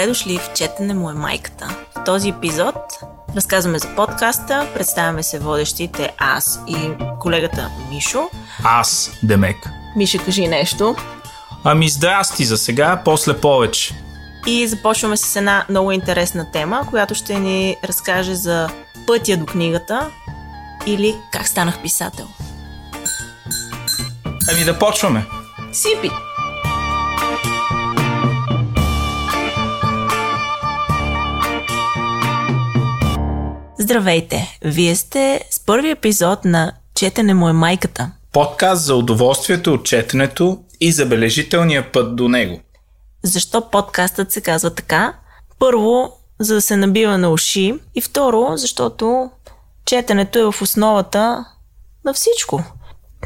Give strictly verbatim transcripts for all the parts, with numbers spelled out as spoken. Добре дошли в Четене му е майката. В този епизод разказваме за подкаста, представяме се водещите аз и колегата Мишо. Аз, Демек. Миша, кажи нещо. Ами здрасти за сега, после повече. И започваме с една много интересна тема, която ще ни разкаже за пътя до книгата или как станах писател. Ами да почваме. Сипи! Здравейте! Вие сте с първи епизод на Четене му е майката. Подкаст за удоволствието от четенето и забележителния път до него. Защо подкастът се казва така? Първо, за да се набива на уши. И второ, защото четенето е в основата на всичко.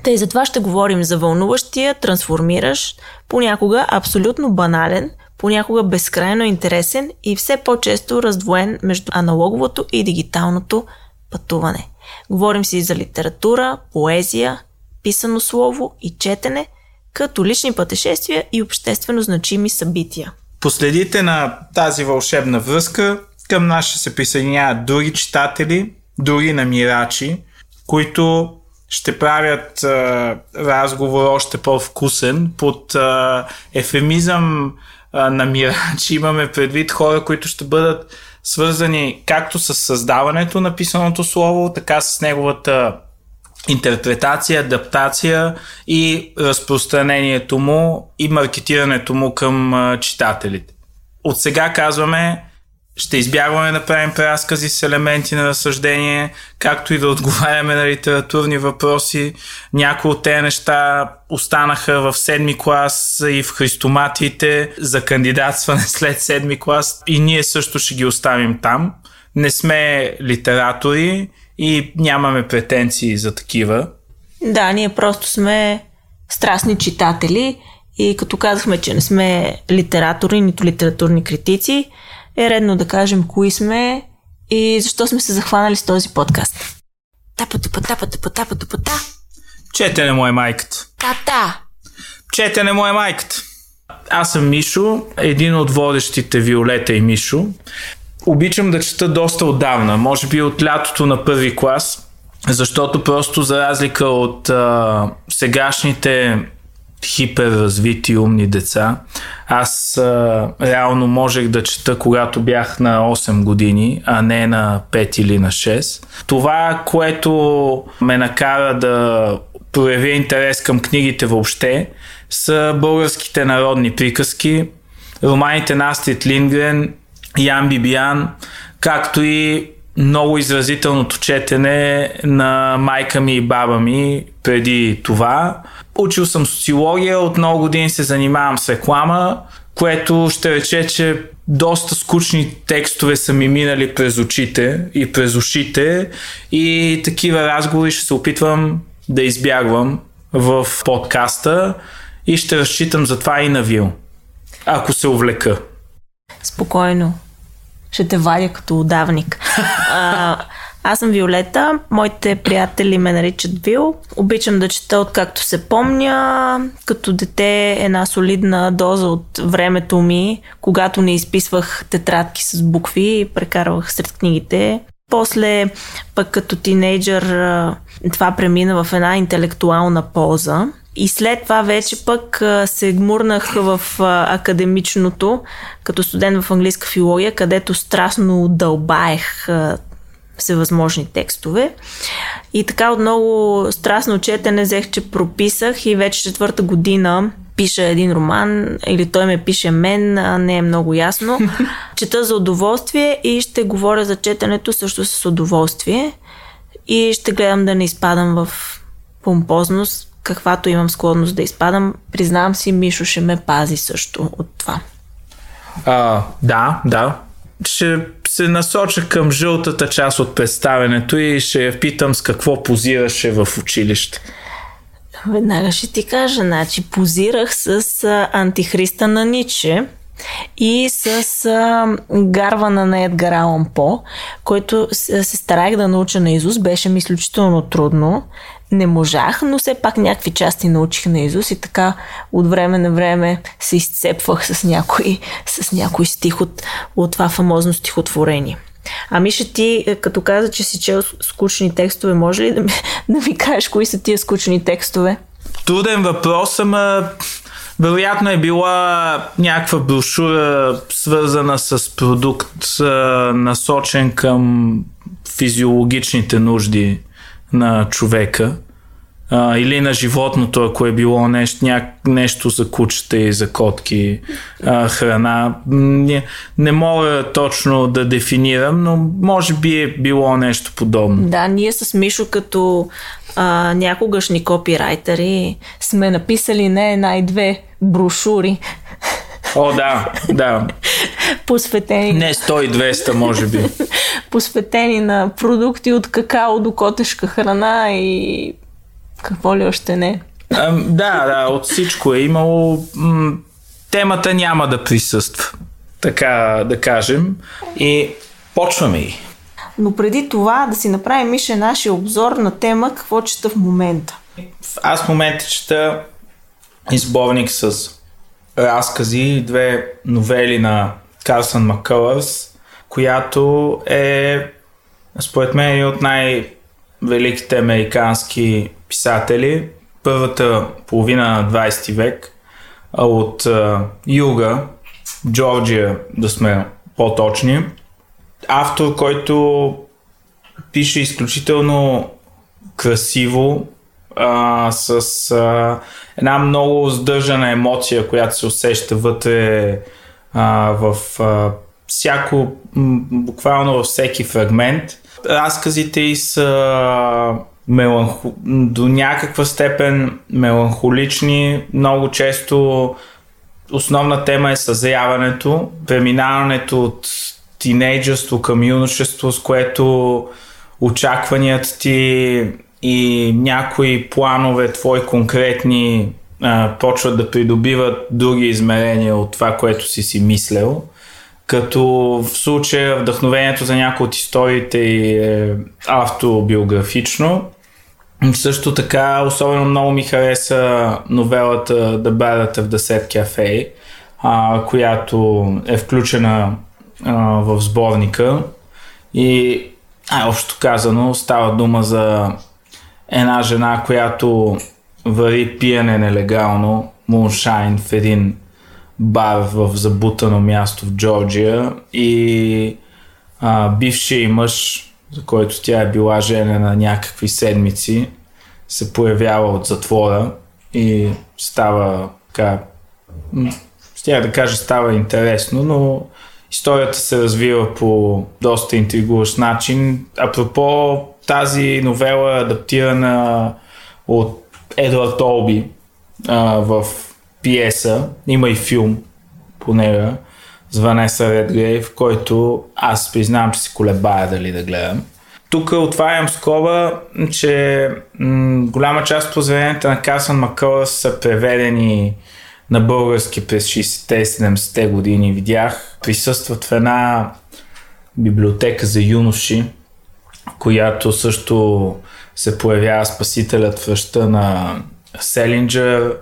Та и затова ще говорим за вълнуващия, трансформиращ, понякога абсолютно банален, понякога безкрайно интересен и все по-често раздвоен между аналоговото и дигиталното пътуване. Говорим си за литература, поезия, писано слово и четене, като лични пътешествия и обществено значими събития. По следите на тази вълшебна връзка към нас ще се присъединяват други читатели, други намирачи, които ще правят е, разговор още по-вкусен под е, ефемизъм е, намирачи. Имаме предвид хора, които ще бъдат свързани както с създаването на писаното слово, така с неговата интерпретация, адаптация и разпространението му и маркетирането му към читателите. От сега казваме, ще избягваме да правим преразкази с елементи на разсъждение, както и да отговаряме на литературни въпроси. Някои от тези неща останаха в седми клас и в христоматиите за кандидатстване след седми клас и ние също ще ги оставим там. Не сме литератори и нямаме претенции за такива. Да, ние просто сме страстни читатели и като казахме, че не сме литератори, нито литературни критици, е редно да кажем кои сме и защо сме се захванали с този подкаст. Тапа-тупа-тапа-тупа-тапа-тупа-та. Четене му е майката. Та-та. Четене му е майката. Аз съм Мишо, един от водещите Виолета и Мишо. Обичам да чета доста отдавна, може би от лятото на първи клас, защото просто за разлика от а, сегашните хиперразвити умни деца, аз а, реално можех да чета, когато бях на осем години, а не на пет или на шест. Това, което ме накара да проявя интерес към книгите въобще, са българските народни приказки, романите на Астрид Лингрен, Ян Бибиян, както и много изразителното четене на майка ми и баба ми преди това. Учил съм социология, от много години се занимавам с реклама, което ще рече, че доста скучни текстове са ми минали през очите и през ушите и такива разговори ще се опитвам да избягвам в подкаста и ще разчитам за това и на Вил, ако се увлека. Спокойно. Ще те вадя като удавник. А, аз съм Виолета, моите приятели ме наричат Вил. Обичам да чета откакто се помня. Като дете една солидна доза от времето ми, когато не изписвах тетрадки с букви и прекарвах сред книгите. После, пък като тинейджър, това премина в една интелектуална полза. И след това вече пък се гмурнах в академичното, като студент в английска филология, където страстно дълбаех всевъзможни текстове. И така от много страстно четене взех, че прописах и вече четвърта година пиша един роман, или той ме пише мен, не е много ясно. Чета за удоволствие и ще говоря за четенето също с удоволствие. И ще гледам да не изпадам в помпозност, каквато имам склонност да изпадам. Признавам си, Мишо ще ме пази също от това. А, да, да. Ще се насоча към жълтата част от представенето и ще я питам с какво позираше в училище. Веднага ще ти кажа, значи позирах с Антихриста на Ниче. и с а, Гарвана на Едгар Алън По, който се старах да науча наизуст. Беше ми изключително трудно. Не можах, но все пак някакви части научих наизуст и така от време на време се изцепвах с някой, с някой стих от, от това фамозно стихотворение. А Миша, ти като каза, че си чел скучни текстове, може ли да ми, да ми кажеш кои са тия скучни текстове? Труден въпрос, ама вероятно е била някаква брошура, свързана с продукт, насочен към физиологичните нужди на човека а, или на животното, ако е било нещо, ня... нещо за кучета и за котки, а, храна. Не, не мога точно да дефинирам, но може би е било нещо подобно. Да, ние с Мишо като а, някогашни копирайтери сме написали не една и две брошури. О, да, да. Посветени... Не сто и двеста, може би. Посветени на продукти от какао до котешка храна и какво ли още не. А, да, да, от всичко е имало. М- темата няма да присъства, така да кажем. И почваме и. Но преди това да си направим, Миша, нашия обзор на тема какво чета в момента. Аз в момента чета изборник с разкази, две новели на Карсън Маккълърс, която е според мен един от най-великите американски писатели. Първата половина на двайсети век от а, юга, Джорджия, да сме по-точни. Автор, който пише изключително красиво, а, с а, една много сдържана емоция, която се усеща вътре а, в а, всяко, буквално във всеки фрагмент. Разказите ѝ са меланхо... до някаква степен меланхолични. Много често основна тема е съзряването, преминаването от тинейджерство към юношество, с което очакванията ти и някои планове твои конкретни а, почват да придобиват други измерения от това, което си си мислел. Като в случая вдъхновението за някои от историите е автобиографично. Също така, особено много ми хареса новелата The Barrett of the Set Cafe, а, която е включена а, в сборника. И, а, общо казано, става дума за една жена, която вари пиене нелегално, муншайн, в един бар в забутано място в Джорджия и а, бившия ѝ мъж, за който тя е била женена някакви седмици, се появява от затвора и става така, стига да кажа, става интересно, но историята се развива по доста интригуващ начин. Апропо, тази новела е адаптирана от Едуард Олби а, в пиеса. Има и филм по нея с Ванеса Редгрейв, който аз признавам, че си колебая дали да гледам. Тук отварям скоба, че м- голяма част от произведенията на Карсън Маккълърс са преведени на български през шейсетте и седемдесетте години. Видях, присъстват в една библиотека за юноши, която също се появява спасителят в ръща на Селинджър.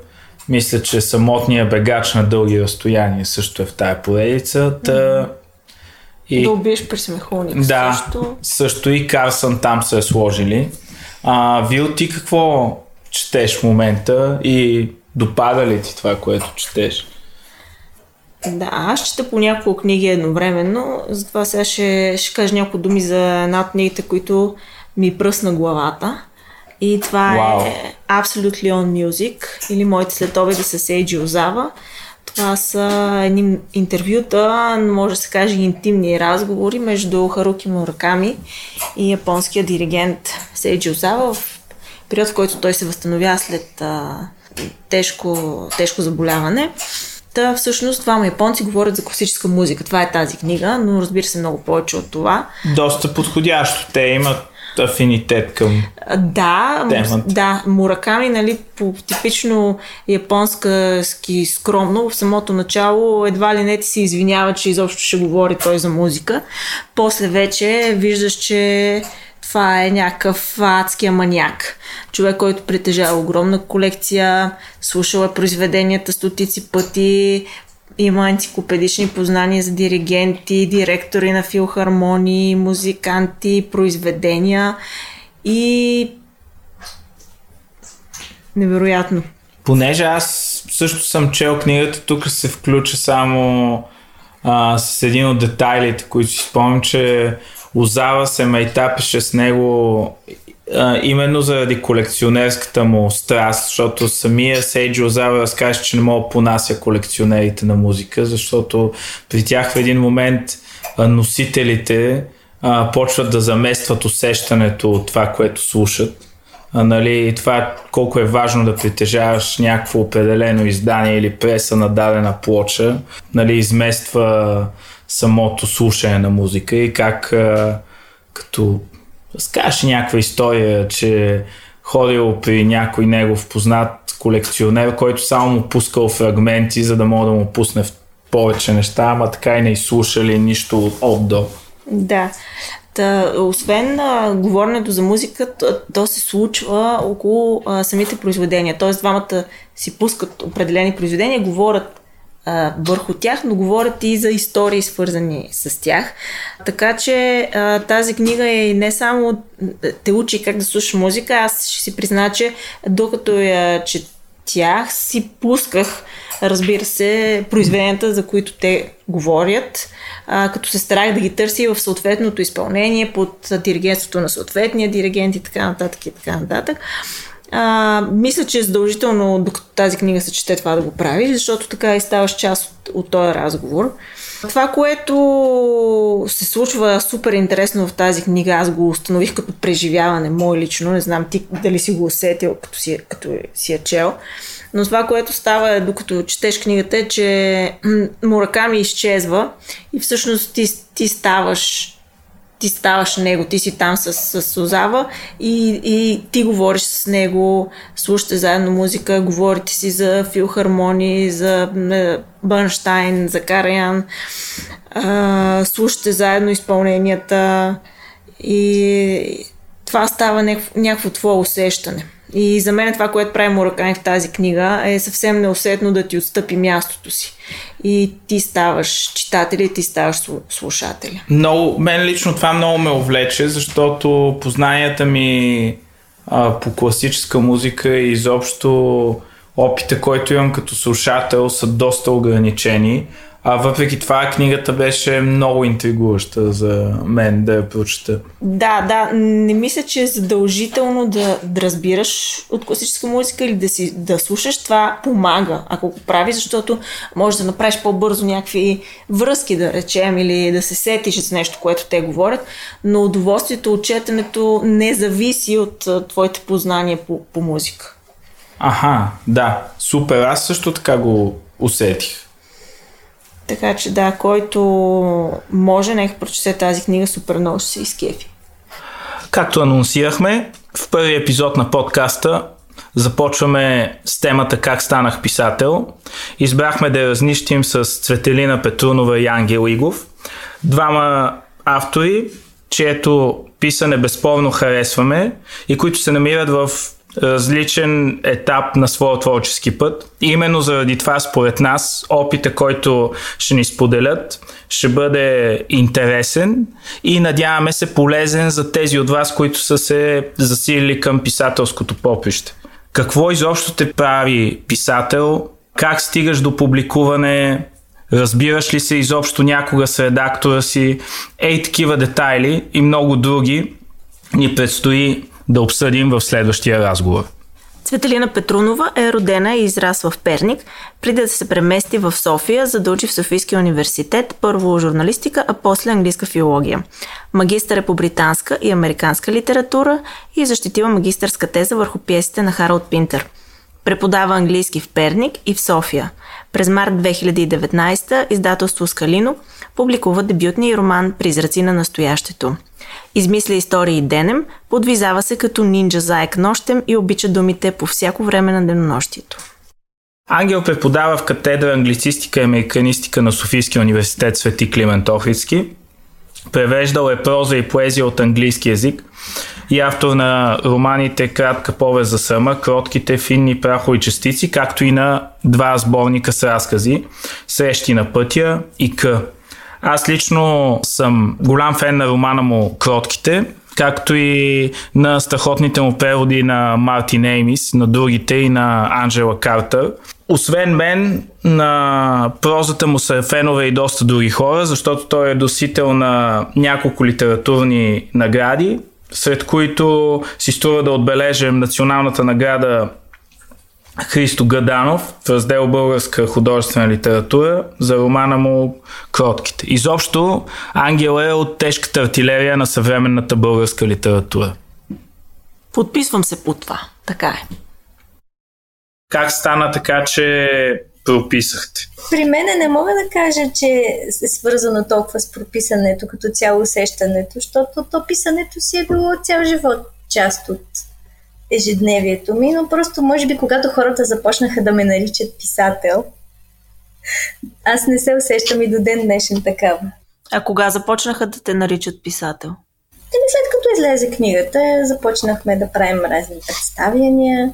Мисля, че самотният бегач на дълги разстояния също е в тая поредица. Mm-hmm. И... Да убиеш присмеховник. Да, също... също и Карсън там се е сложили. А, Вил, ти какво четеш в момента и допада ли ти това, което четеш? Да, аз чета по няколко книги едновременно, затова сега ще, ще кажа няколко думи за една от книгите, които ми пръсна главата. И това wow. е Absolutely on Music, или Моите следобеди с Сейджи Озава. Това са едни интервюта, може да се каже интимни разговори между Харуки Мураками и японския диригент Сейджи Озава в период, в който той се възстановява след а, тежко, тежко заболяване. Та, всъщност, двама японци говорят за класическа музика. Това е тази книга, но разбира се много повече от това. Доста подходящо. Те имат афинитет към да, темата. Да, Мураками, нали, по типично японски скромно, в самото начало едва ли не ти се извинява, че изобщо ще говори той за музика. После вече виждаш, че това е някакъв адския маняк. Човек, който притежава огромна колекция, слушал е произведенията стотици пъти, има енциклопедични познания за диригенти, директори на филхармонии, музиканти, произведения и невероятно. Понеже аз също съм чел книгата, тук се включа само а, с един от детайлите, които си спомням, че Озава се майтапеше с него а, именно заради колекционерската му страст, защото самия Сейджи Озава разкаже, че не мога понася колекционерите на музика, защото при тях в един момент а, носителите а, почват да заместват усещането от това, което слушат. А, нали, това колко е важно да притежаваш някакво определено издание или преса на дадена плоча, нали, измества самото слушане на музика и как а, като разкажеш някаква история, че ходил при някой негов познат колекционер, който само му пускал фрагменти, за да мога да му пусне повече неща, ама така и не изслушали нищо от, от до. Да. Та, освен а, говоренето за музика, то, то се случва около а, самите произведения. Тоест двамата си пускат определени произведения, говорят върху тях, но говорят и за истории, свързани с тях. Така че тази книга е не само те учи как да слушаш музика, аз ще си призна, че докато я четях, си пусках, разбира се, произведенията, за които те говорят, като се старах да ги търси в съответното изпълнение под диригентството на съответния диригент и така нататък и така нататък. А, мисля, че е задължително, докато тази книга се чете, това да го прави, защото така и ставаш част от, от този разговор. Това, което се случва супер интересно в тази книга, аз го установих като преживяване, мое лично, не знам ти дали си го усетил, като си, като си е чел, но това, което става, докато четеш книгата, е, че Мураками изчезва и всъщност ти, ти ставаш ти ставаш него, ти си там с, с Озава и, и ти говориш с него, слушате заедно музика, говорите си за филхармонии, за Бърнстайн, за Караян, а, слушате заедно изпълненията и това става някакво, някакво твое усещане. И за мен това, което прави Мураками в тази книга, е съвсем неусетно да ти отстъпи мястото си. И ти ставаш читател и ти ставаш слушателя. Много, мен лично това много ме увлече, защото познанията ми а, по класическа музика и изобщо опита, който имам като слушател, са доста ограничени. А въпреки това книгата беше много интригуваща за мен да я прочета. Да, да. Не мисля, че е задължително да, да разбираш от класическа музика или да, си, да слушаш. Това помага, ако го прави, защото можеш да направиш по-бързо някакви връзки, да речем, или да се сетиш за нещо, което те говорят. Но удоволствието от четенето не зависи от твоите познания по, по музика. Аха, да. Супер. Аз също така го усетих. Така че да, който може, нека прочете тази книга, супер много ще се изкефи. Както анонсирахме, в първи епизод на подкаста започваме с темата "Как станах писател". Избрахме да я разнищим с Цветелина Петрунова и Ангел Игов. Двама автори, чието писане безспорно харесваме и които се намират в различен етап на своя творчески път. И именно заради това, според нас, опита, който ще ни споделят, ще бъде интересен и надяваме се полезен за тези от вас, които са се засилили към писателското поприще. Какво изобщо те прави писател? Как стигаш до публикуване? Разбираш ли се изобщо някога с редактора си? Ей, такива детайли и много други ни предстои да обсъдим в следващия разговор. Цветелина Петрунова е родена и израсла в Перник, преди да се премести в София, за да учи в Софийския университет, първо журналистика, а после английска филология. Магистър е по британска и американска литература и защитила магистърска теза върху пиесите на Харолд Пинтър. Преподава английски в Перник и в София. През март две хиляди и деветнадесета издателство Скалино публикува дебютния роман «Призраци на настоящето». Измисля истории денем, подвизава се като нинджа заек нощем и обича думите по всяко време на денонощието. Ангел преподава в катедра англицистика и американистика на Софийския университет „Свети Климент Охридски“. Превеждал е проза и поезия от английски език и автор на романите «Кратка повест за срама», «Кротките финни прахови частици», както и на два сборника с разкази «Срещи на пътя» и «К». Аз лично съм голям фен на романа му «Кротките», както и на страхотните му преводи на Мартин Еймис, на другите и на Анджела Картър. Освен мен, на прозата му са фенове и доста други хора, защото той е носител на няколко литературни награди, сред които си струва да отбележим националната награда Христо Гаданов в раздел „Българска художествена литература“ за романа му «Кротките». Изобщо Ангел е от тежката артилерия на съвременната българска литература. Подписвам се под това. Така е. Как стана така, че прописахте? При мене не мога да кажа, че е свързано толкова с прописането като цяло усещането, защото то писането си е било цял живот част от ежедневието ми, но просто може би когато хората започнаха да ме наричат писател, аз не се усещам и до ден днешен такава. А кога започнаха да те наричат писател? Еми след като излезе книгата, започнахме да правим разни представяния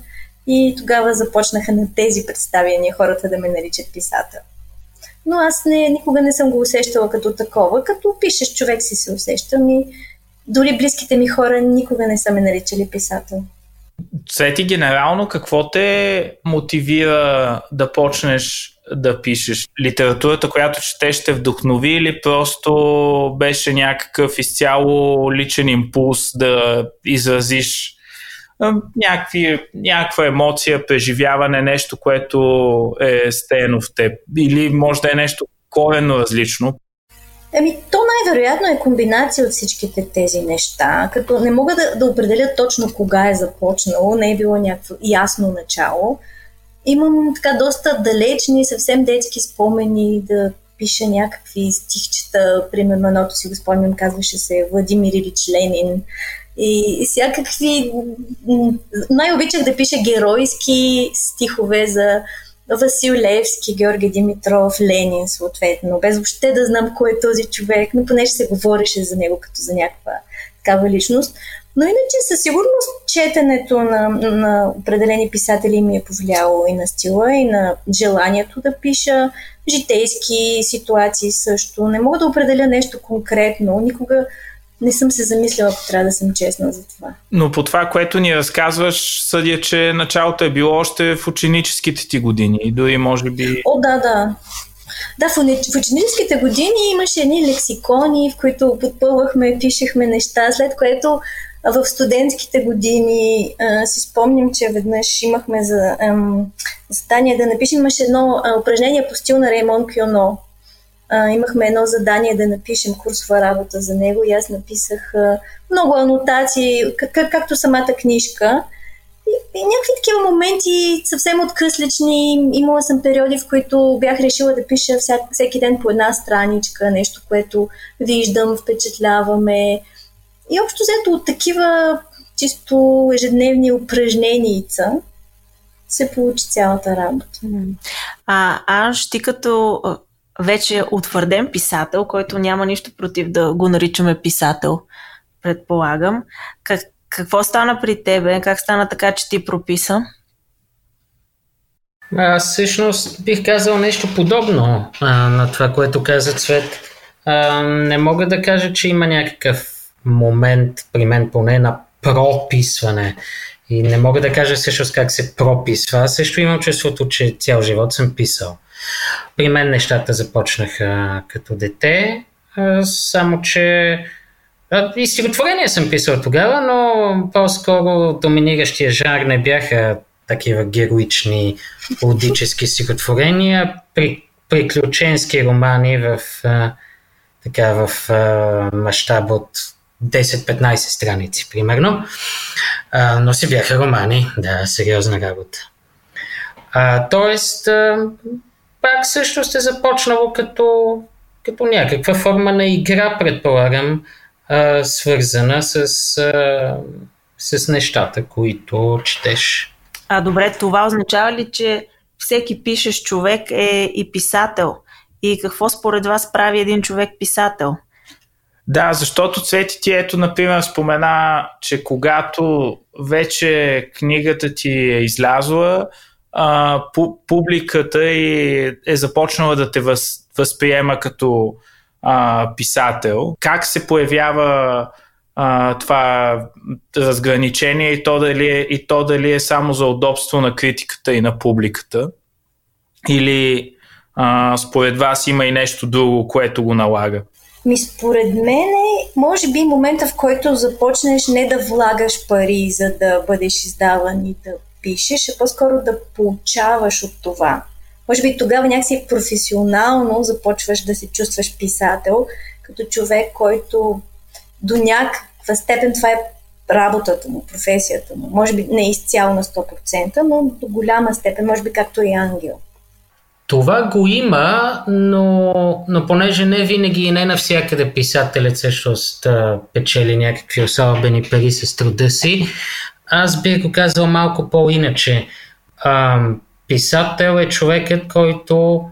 и тогава започнаха на тези представяния хората да ме наричат писател. Но аз не, никога не съм го усещала като такова. Като пишеш, човек си се усещам и дори близките ми хора никога не са ме наричали писател. Сети генерално, какво те мотивира да почнеш да пишеш? Литературата, която четеш, те вдъхнови или просто беше някакъв изцяло личен импулс да изразиш някакви, някаква емоция, преживяване, нещо, което е стеено в теб? Или може да е нещо коренно различно? Еми, то най-вероятно е комбинация от всичките тези неща, като не мога да, да определя точно кога е започнало, не е било някакво ясно начало. Имам така доста далечни, съвсем детски спомени да пиша някакви стихчета, примерно едното си го спомням, казваше се Владимир Илич Ленин. И всякакви... Най-обичах да пиша геройски стихове за Васил Левски, Георги Димитров, Ленин съответно, без въобще да знам кой е този човек, но понеже се говореше за него като за някаква такава личност. Но иначе със сигурност четенето на, на определени писатели ми е повлияло и на стила, и на желанието да пиша, житейски ситуации също. Не мога да определя нещо конкретно, никога не съм се замисляла, ако трябва да съм честна за това. Но по това, което ни разказваш, съдя, че началото е било още в ученическите ти години. И дори може би... О, да, да. Да, в ученическите години имаше едни лексикони, в които подпълвахме, пишехме неща, след което в студентските години а, си спомням, че веднъж имахме за задание да напишем. Имаше едно а, упражнение по стил на Реймон Кюно. Uh, имахме едно задание да напишем курсова работа за него и аз написах uh, много анотации, как- както самата книжка. И, и някакви такива моменти съвсем откъслични. Имала съм периоди, в които бях решила да пиша вся, всеки ден по една страничка, нещо, което виждам, впечатляваме. И общо взето от такива чисто ежедневни упражненица се получи цялата работа. А аз ти като... вече утвърден писател, който няма нищо против да го наричаме писател, предполагам. Как, какво стана при тебе? Как стана така, че ти прописа? А, всъщност бих казал нещо подобно а, на това, което каза Цвет. А, не мога да кажа, че има някакъв момент, при мен поне, на прописване. И не мога да кажа всъщност как се прописва. Аз също имам чувството, че цял живот съм писал. При мен нещата започнаха като дете, само че и стихотворения съм писал тогава, но по-скоро доминиращия жанр не бяха такива героични лудически стихотворения, при... приключенски романи в, така, в мащаб от десет-петнайсет страници, примерно, но си бяха романи, да, сериозна работа. Тоест, пак също сте започнало като, по някаква форма на игра, предполагам, а, свързана с, а, с нещата, които четеш. А добре, това означава ли, че всеки пишещ човек е и писател? И какво според вас прави един човек писател? Да, защото Цвети ти, ето, например, спомена, че когато вече книгата ти е излязла, а, публиката е, е започнала да те въз, възприема като а, писател. Как се появява а, това разграничение и то, дали е, и то дали е само за удобство на критиката и на публиката? Или а, според вас има и нещо друго, което го налага? Ми според мен е, може би момента, в който започнеш не да влагаш пари, за да бъдеш издаван и да пишеш, а по-скоро да получаваш от това. Може би тогава някакси професионално започваш да се чувстваш писател, като човек, който до някаква степен това е работата му, професията му. Може би не изцяло на сто процента, но до голяма степен, може би както и Ангел. Това го има, но, но понеже не винаги и не навсякъде писателят всъщност печели някакви особени пари с труда си, аз бих го казал малко по-иначе. А, писател е човекът, който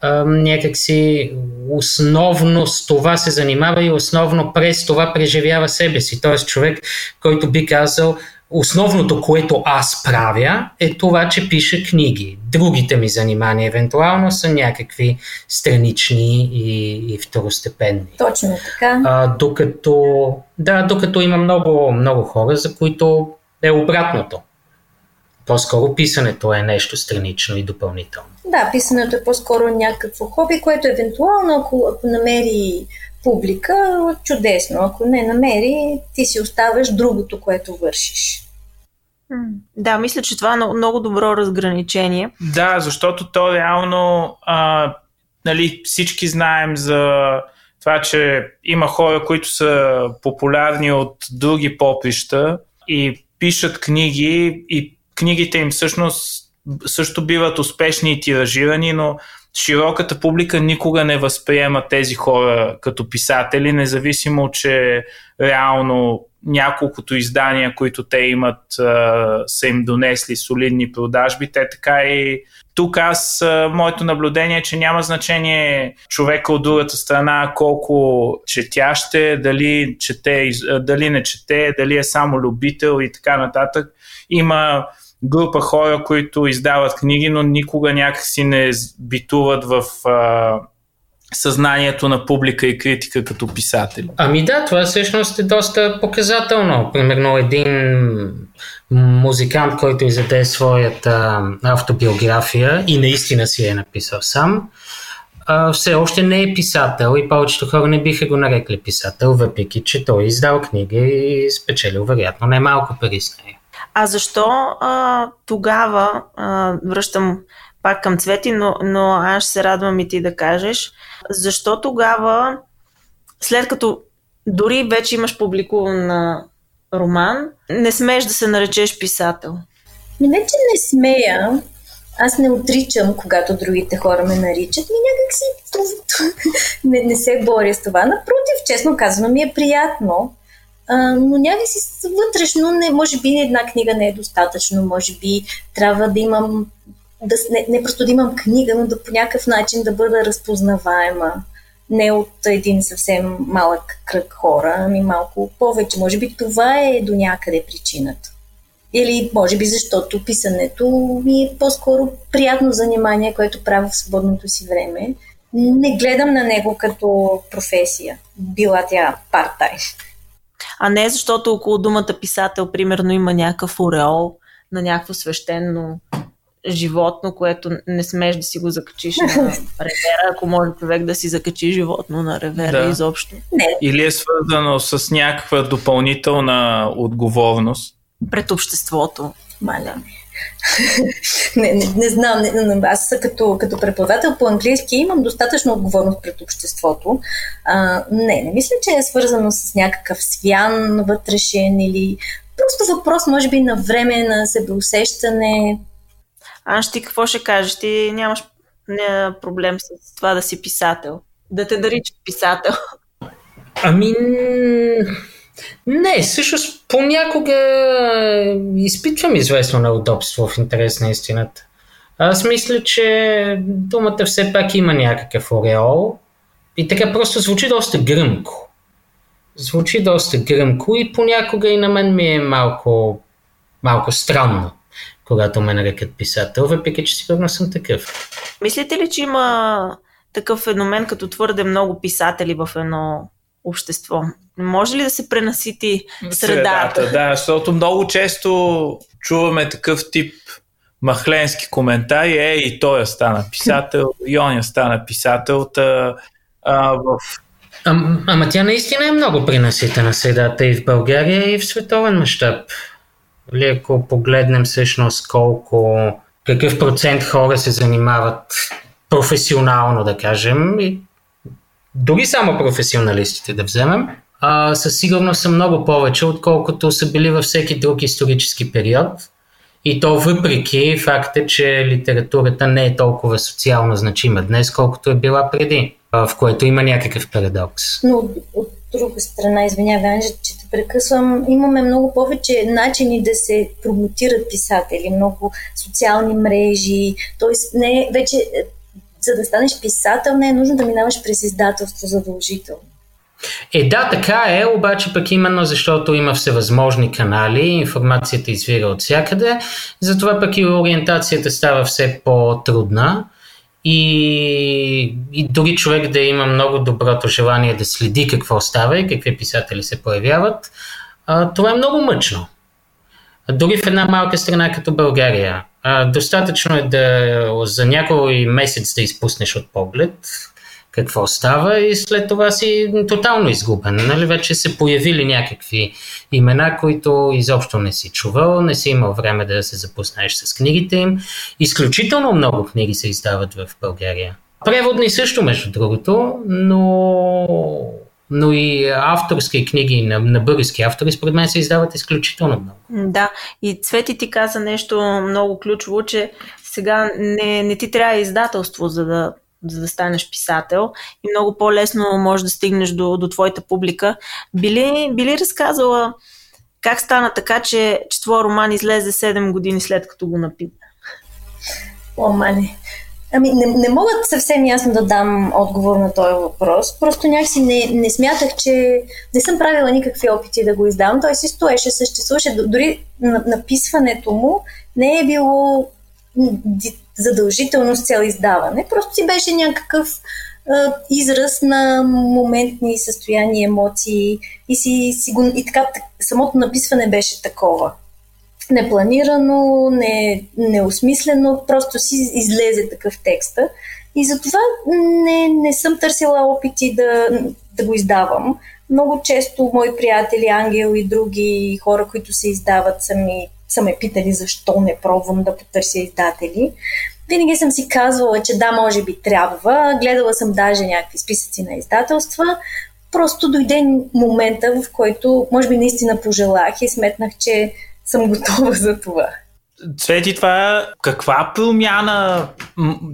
а, някакси основно с това се занимава и основно през това преживява себе си. Т.е. човек, който би казал: основното, което аз правя, е това, че пиша книги. Другите ми занимания евентуално са някакви странични и, и второстепенни. Точно така. А, докато, да, докато има много, много хора, за които е обратното. По-скоро писането е нещо странично и допълнително. Да, писането е по-скоро някакво хоби, което евентуално, ако, ако намери публика, чудесно. Ако не намери, ти си оставаш другото, което вършиш. Да, мисля, че това е много добро разграничение. Да, защото то реално а, нали, всички знаем за това, че има хора, които са популярни от други поприща и пишат книги и книгите им всъщност също биват успешни и тиражирани, но широката публика никога не възприема тези хора като писатели, независимо, че реално няколкото издания, които те имат, са им донесли солидни продажби. Те така и тук аз, моето наблюдение е, че няма значение човека от другата страна колко четяще, дали чете, дали не чете, дали е само любител и така нататък. Има група хора, които издават книги, но никога някакси не битуват в а, съзнанието на публика и критика като писатели. Ами да, това всъщност е доста показателно. Примерно един музикант, който издаде своята автобиография и наистина си я е написал сам, а, все още не е писател и повечето хора не биха го нарекли писател, въпреки че той издал книги и спечелил вероятно най-малко пари с нея. А защо а, тогава, а, връщам пак към Цвети, но, но аз се радвам и ти да кажеш, защо тогава, след като дори вече имаш публикуван а, роман, не смееш да се наречеш писател? Не, не че не смея. Аз не отричам, когато другите хора ме наричат. Ми някакси не, не се боря с това. Напротив, честно казано, ми е приятно. Uh, но някакси вътрешно, не, може би една книга не е достатъчно, може би трябва да имам, да, не, не просто да имам книга, но да по някакъв начин да бъда разпознаваема. Не от един съвсем малък кръг хора, ами малко повече. Може би това е до някъде причината. Или може би защото писането ми е по-скоро приятно занимание, което правя в свободното си време. Не гледам на него като професия, била тя парт-тайм. А не защото около думата писател, примерно, има някакъв ореол на някакво свещено животно, което не смееш да си го закачиш на ревера, ако може човек да си закачи животно на ревера, да, изобщо. Не. Или е свързано с някаква допълнителна отговорност пред обществото. Маля. не, не, не знам, не, не, аз като, като преподавател по английски имам достатъчно отговорност пред обществото. А, не, не мисля, че е свързано с някакъв свян вътрешен или просто въпрос, може би, на време, на себеусещане. Анж, ти какво ще кажеш? Ти нямаш проблем с това да си писател. да те наричат писател? Ами... Не, всъщност понякога изпитвам известно неудобство в интерес на истината. Аз мисля, че думата все пак има някакъв ореол и така просто звучи доста гръмко. Звучи доста гръмко и понякога и на мен ми е малко, малко странно, когато ме нарекат писател, въпреки че сигурно съм такъв. Мислите ли, че има такъв феномен като твърде много писатели в едно общество? Може ли да се пренасити средата? средата? Да, защото много често чуваме такъв тип махленски коментари. Е, и той стана писател, и он стана писател. Та, а, в... а, ама тя наистина е много пренаситена средата и в България, и в световен мащаб. Ако погледнем всъщност колко, какъв процент хора се занимават професионално, да кажем, и дори само професионалистите да вземем, а, със сигурност са много повече, отколкото са били във всеки друг исторически период. И то въпреки факта, че литературата не е толкова социално значима днес, колкото е била преди, в което има някакъв парадокс. Но от друга страна, извинявай, Анжи, че те прекъсвам, имаме много повече начини да се промотират писатели, много социални мрежи, т.е. не вече... За да станеш писател, не е нужно да минаваш през издателство задължително. Е, да, така е, обаче пък именно защото има всевъзможни канали, информацията извира от всякъде, затова пък и ориентацията става все по-трудна и, и дори човек да има много доброто желание да следи какво става и какви писатели се появяват, а, това е много мъчно. Дори в една малка страна като България. Достатъчно е да за някой месец да изпуснеш от поглед какво става и след това си тотално изгубен. Нали? Вече се появили някакви имена, които изобщо не си чувал, не си имал време да се запознаеш с книгите им. Изключително много книги се издават в България. Преводни също, между другото, но, но и авторски книги на, на български автори според мен се издават изключително много. Да, и Цвети ти каза нещо много ключово, че сега не, не ти трябва издателство, за да, за да станеш писател и много по-лесно можеш да стигнеш до, до твоята публика. Били, били разказала как стана така, че, че твой роман излезе седем години след като го написа? О, мали... Ами, не, не мога съвсем ясно да дам отговор на този въпрос. Просто някакси не, не смятах, че не съм правила никакви опити да го издам. Той си стоеше, съществуваше. Дори написването му не е било задължително с цел издаване. Просто си беше някакъв а, израз на моментни състояния, емоции и, си, си го, и така, самото написване беше такова. Непланирано, не, неосмислено, просто си излезе такъв текста. И затова не, не съм търсила опити да, да го издавам. Много често мои приятели, Ангел и други хора, които се издават, са, ми, са ме питали защо не пробвам да потърся издатели. Винаги съм си казвала, че да, може би трябва. Гледала съм даже някакви списъци на издателства. Просто дойде момента, в който може би наистина пожелах и сметнах, че съм готова за това. Цвети, това каква промяна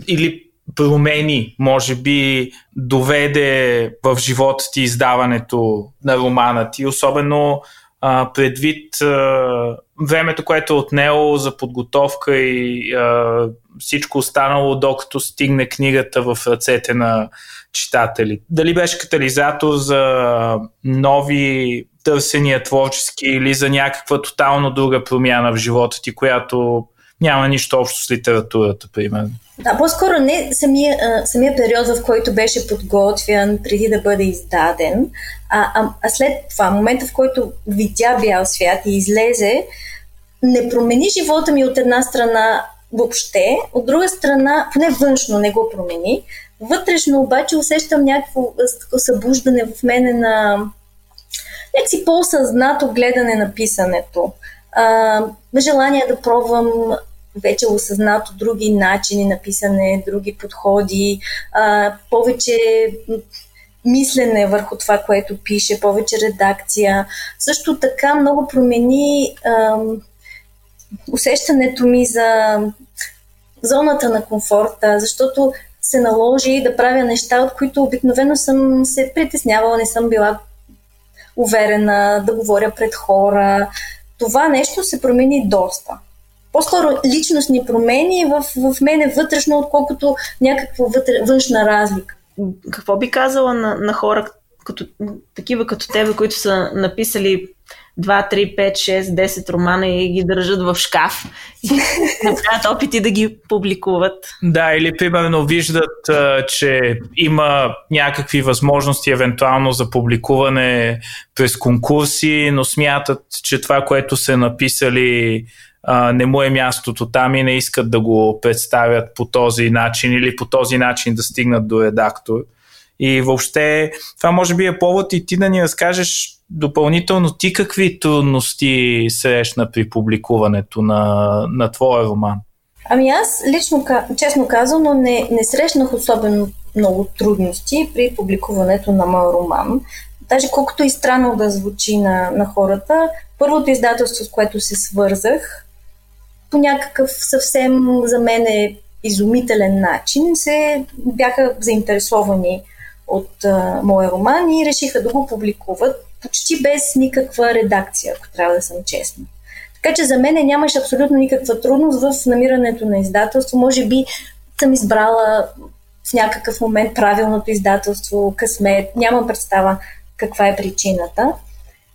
или промени, може би, доведе в живота ти издаването на романа ти, особено а, предвид а, времето, което е отнело за подготовка и а, всичко останало, докато стигне книгата в ръцете на читатели. Дали беше катализатор за нови търсения творчески или за някаква тотално друга промяна в живота ти, която няма нищо общо с литературата, примерно? Да, по-скоро не самия, а, самия период, в който беше подготвян преди да бъде издаден, а, а, а след това, момента, в който видя бял свят и излезе, не промени живота ми от една страна въобще, от друга страна, поне външно не го промени, вътрешно обаче усещам някакво събуждане в мене на някакси по-осъзнато гледане на писането. А, желание да пробвам вече осъзнато други начини на писане, други подходи, а, повече мислене върху това, което пише, повече редакция. Също така много промени а, усещането ми за зоната на комфорта, защото се наложи да правя неща, от които обикновено съм се притеснявала, не съм била уверена да говоря пред хора. Това нещо се промени доста. По-скоро личностни промени в, в мене вътрешно, отколкото някаква вътре, външна разлика. Какво би казала на, на хора, като, такива като тебе, които са написали два, три, пет, шест, десет романа и ги държат в шкаф и направят опити да ги публикуват? Да, или примерно виждат, че има някакви възможности евентуално за публикуване през конкурси, но смятат, че това, което са написали, не му е мястото там и не искат да го представят по този начин или по този начин да стигнат до редактор. И въобще това може би е повод и ти да ни разкажеш допълнително ти какви трудности срещна при публикуването на, на твоя роман. Ами аз лично, честно казано, не, не срещнах особено много трудности при публикуването на моя роман. Даже колкото и странно да звучи на, на хората, първото издателство, с което се свързах, по някакъв съвсем за мен е изумителен начин, се бяха заинтересовани от а, моя роман и решиха да го публикуват почти без никаква редакция, ако трябва да съм честна. Така че за мен нямаше абсолютно никаква трудност в намирането на издателство. Може би съм избрала в някакъв момент правилното издателство, късмет, нямам представа каква е причината.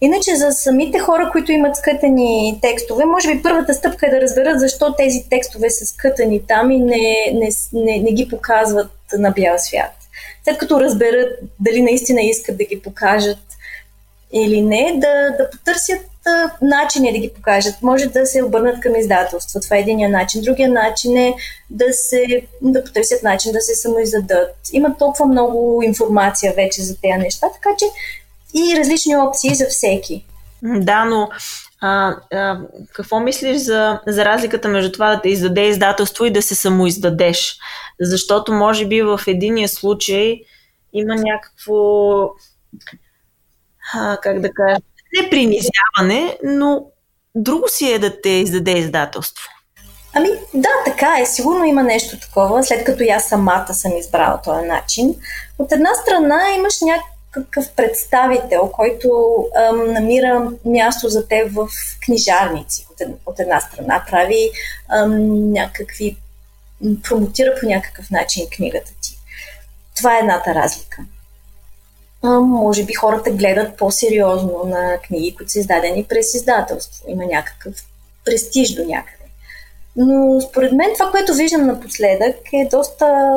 Иначе за самите хора, които имат скътани текстове, може би първата стъпка е да разберат защо тези текстове са скътани там и не, не, не, не ги показват на бял свят. След като разберат дали наистина искат да ги покажат или не, да, да потърсят начини да ги покажат. Може да се обърнат към издателство. Това е единия начин. Другия начин е да, се, да потърсят начин да се самоиздадат. Има толкова много информация вече за тези неща, така че и различни опции за всеки. Да, но а, а, какво мислиш за, за разликата между това да те издаде издателство и да се самоиздадеш? Защото може би в единия случай има някакво а, как да кажа, не принизяване, но друго си е да те издаде издателство. Ами да, така е. Сигурно има нещо такова, след като я самата съм избрала този начин. От една страна имаш някакъв какъв представител, който ам, намира място за теб в книжарници. От една, от една страна прави ам, някакви... промотира по някакъв начин книгата ти. Това е едната разлика. Ам, може би хората гледат по-сериозно на книги, които са издадени през издателство. Има някакъв престиж до някъде. Но според мен това, което виждам напоследък, е доста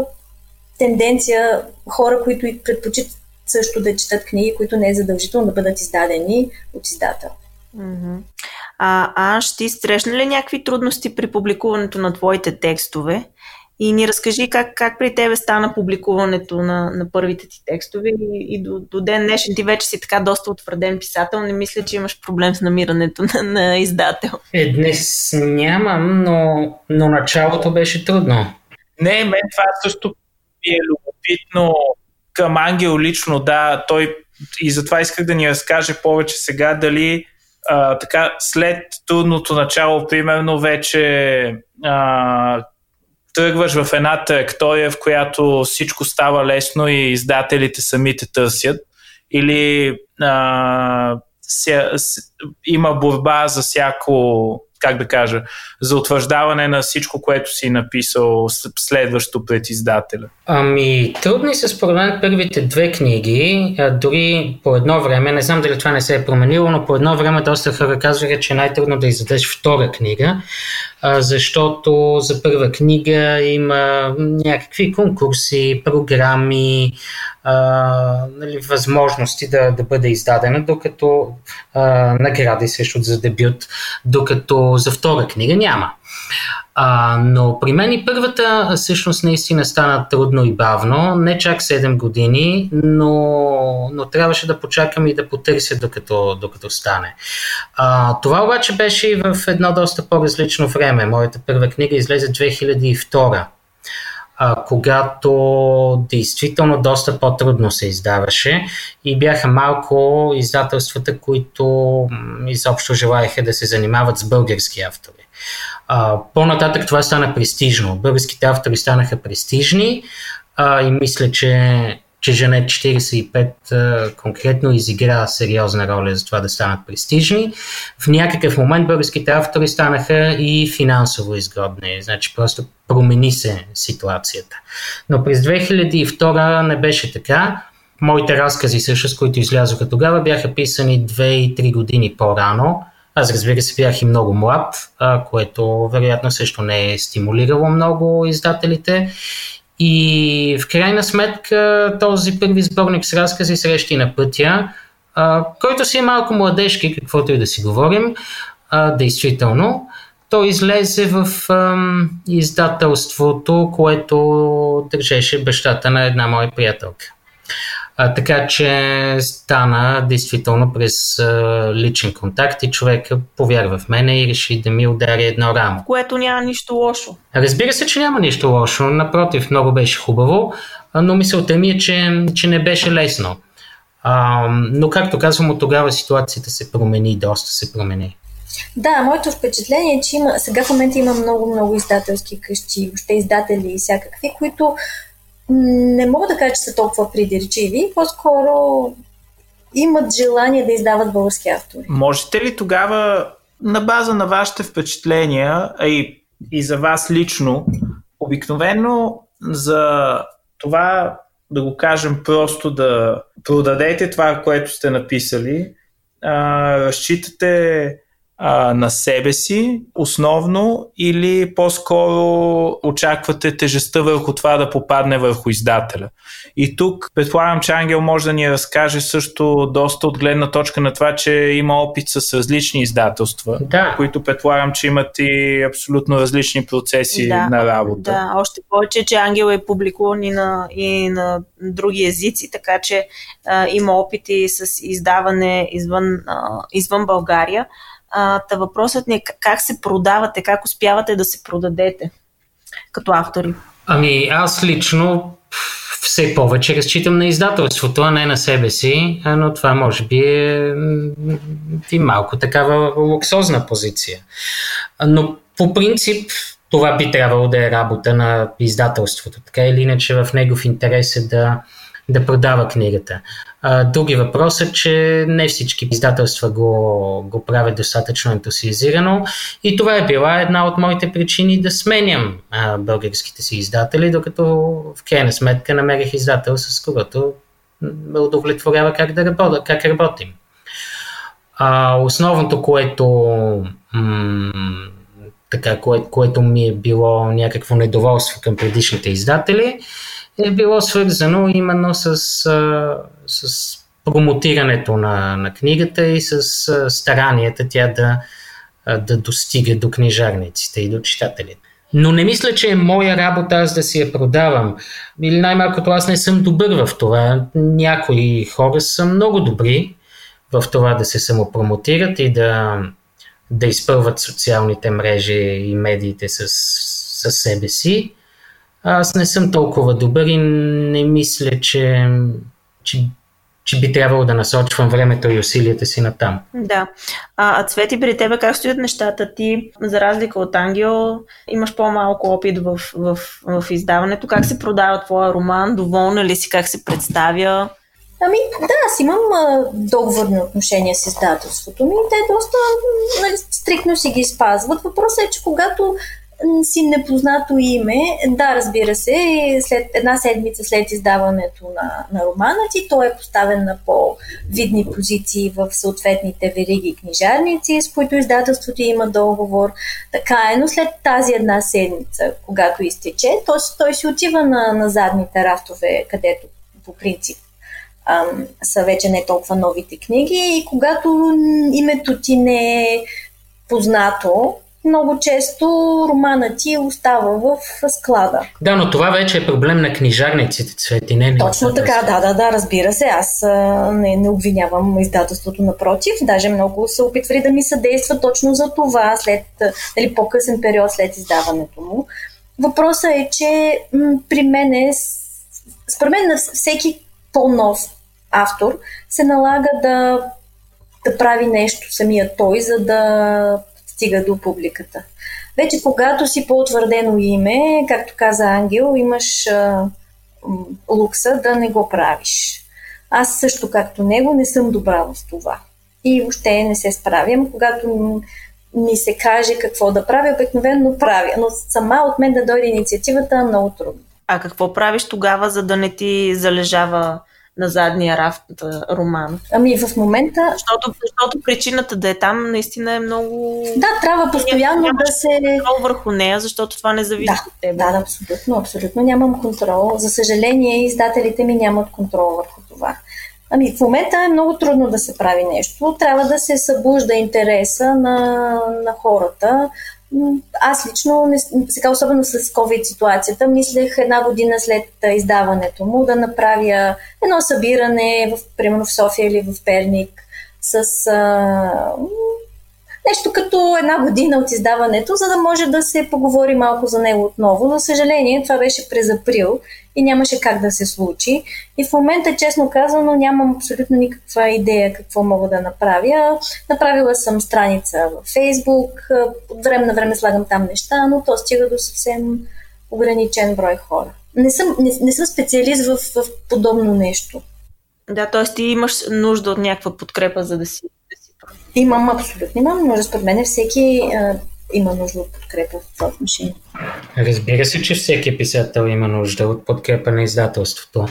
тенденция хора, които предпочитат също да четат книги, които не е задължително да бъдат издадени от издател. Mm-hmm. А Анж, ти срещна ли някакви трудности при публикуването на твоите текстове? И ни разкажи как, как при тебе стана публикуването на, на първите ти текстове и, и до, до ден днешен ти вече си така доста утвърден писател. Не мисля, че имаш проблем с намирането на, на издател. Е, днес нямам, но, но началото беше трудно. Не, мен това също е любопитно. Към Ангел лично, да, той и затова исках да ни разкаже повече сега дали а, така след трудното начало, примерно, вече а, тръгваш в една траектория, в която всичко става лесно и издателите самите търсят, или а, ся, с, има борба за всяко, как да кажа, за утвърждаване на всичко, което си написал следващо пред издателя? Ами, трудни са според мен първите две книги, а, дори по едно време, не знам дали това не се е променило, но по едно време доста хора казваха, че е най-трудно да издадеш втора книга, а, защото за първа книга има някакви конкурси, програми, а, нали, възможности да, да бъде издадена, докато а, награди също за дебют, докато за втора книга няма. А, но при мен и първата всъщност наистина стана трудно и бавно, не чак седем години, но, но трябваше да почакам и да потърся докато, докато стане. А, това обаче беше и в едно доста по-различно време. Моята първа книга излезе две хиляди и втора, а, когато действително доста по-трудно се издаваше и бяха малко издателствата, които изобщо желаяха да се занимават с български автори. Uh, по-нататък това стана престижно. Българските автори станаха престижни а, и мисля, че, че Жанет четиридесет и пет а, конкретно изигра сериозна роля за това да станат престижни. В някакъв момент българските автори станаха и финансово изгодни, значи просто промени се ситуацията. Но през две хиляди и втора не беше така. Моите разкази, също с които излязоха тогава, бяха писани две и три години по-рано. Аз, разбира се, бях и много млад, което вероятно също не е стимулирало много издателите. И в крайна сметка този първи сборник с разкази срещи на пътя, който си е малко младежки, каквото и да си говорим, действително, той излезе в издателството, което държеше бащата на една моя приятелка. А, така че стана действително през а, личен контакт и човека повярва в мене и реши да ми удари едно рамо. Което няма нищо лошо. Разбира се, че няма нищо лошо. Напротив, много беше хубаво, а, но мисълта ми е, че, че не беше лесно. А, но както казвам, от тогава ситуацията се промени, доста се промени. Да, моето впечатление е, че има, сега в момента има много-много издателски къщи, въобще издатели и всякакви, които не мога да кажа, че са толкова придирчиви, по-скоро имат желание да издават български автори. Можете ли тогава, на база на вашите впечатления, а и, и за вас лично, обикновено за това, да го кажем, просто да продадете това, което сте написали, а, разчитате а, на себе си основно или по-скоро очаквате тежестта върху това да попадне върху издателя? И тук предполагам, че Ангел може да ни разкаже също доста от гледна точка на това, че има опит с различни издателства, да, които предполагам, че имат и абсолютно различни процеси да, на работа. Да, още повече, че Ангел е публикуван и на, и на други езици, така че а, има опити с издаване извън, а, извън България. Та въпросът ни е как се продавате, как успявате да се продадете като автори? Ами аз лично все повече разчитам на издателството, а не на себе си, но това може би е и малко такава луксозна позиция. Но по принцип това би трябвало да е работа на издателството, така или иначе в негов интерес е да да продава книгата. Други въпрос е, че не всички издателства го, го правят достатъчно ентусиазирано и това е била една от моите причини да сменям а, българските си издатели, докато в крайна сметка намерих издател, с когото ме удовлетворява как да работя, как работим. А, основното, което м- така, кое, което ми е било някакво недоволство към предишните издатели, е било свързано именно с, с промотирането на, на книгата и с старанията тя да, да достига до книжарниците и до читателите. Но не мисля, че е моя работа аз да си я продавам. Или най-малкото аз не съм добър в това. Някои хора са много добри в това да се самопромотират и да, да изпълват социалните мрежи и медиите с, с себе си. Аз не съм толкова добър и не мисля, че, че, че би трябвало да насочвам времето и усилията си натам. Да. А, а Цвети, при тебе как стоят нещата? Ти, за разлика от Ангел, имаш по-малко опит в, в, в издаването. Как се продава твоя роман? Доволна ли си? Как се представя? Ами да, аз имам а, договорни отношения с издателството ми. Те доста нали, стриктно си ги спазват. Въпросът е, че когато си непознато име, да, разбира се, след една седмица след издаването на, на романа ти, той е поставен на по-видни позиции в съответните вериги книжарници, с които издателството има договор. Така е, но след тази една седмица, когато изтече, той, той си отива на, на задните рафтове, където по принцип ам, са вече не толкова новите книги и когато името ти не е познато, много често романът ти остава в склада. Да, но това вече е проблем на книжарниците, Цвети. Не, не Точно не така, да, да, да, разбира се. Аз не, не обвинявам издателството, напротив. Даже много се опитвали да ми съдейства точно за това, след дали, по-късен период след издаването му. Въпросът е, че м- при мен е, според мен на всеки по-нов автор се налага да, да прави нещо самия той, за да стига до публиката. Вече когато си по-утвърдено име, както каза Ангел, имаш, а, лукса да не го правиш. Аз също, както него, не съм добра в това. И въобще не се справям. Когато ми се каже какво да правя, обикновено правя. Но сама от мен да дойде инициативата е много трудно. А какво правиш тогава, за да не ти залежава на задния рафт роман? Ами в момента... Защото, защото причината да е там наистина е много... Да, трябва постоянно няма, да се... контрол върху нея, защото това не зависи да, от теб. Да, абсолютно, абсолютно нямам контрол. За съжаление, издателите ми нямат контрол върху това. Ами в момента е много трудно да се прави нещо. Трябва да се събужда интереса на, на хората. Аз лично, сега особено с COVID ситуацията, мислех една година след издаването му да направя едно събиране, в, примерно в София или в Перник, с а, нещо като една година от издаването, за да може да се поговори малко за него отново. За съжаление, това беше през април и нямаше как да се случи. И в момента, честно казано, нямам абсолютно никаква идея какво мога да направя. Направила съм страница във Фейсбук, от време на време слагам там неща, но то стига до съвсем ограничен брой хора. Не съм, не, не съм специалист в, в подобно нещо. Да, т.е. ти имаш нужда от някаква подкрепа, за да си... Имам, абсолютно имам нужда. Според мен всеки а, има нужда от подкрепа в това отношение. Разбира се, че всеки писател има нужда от подкрепа на издателството,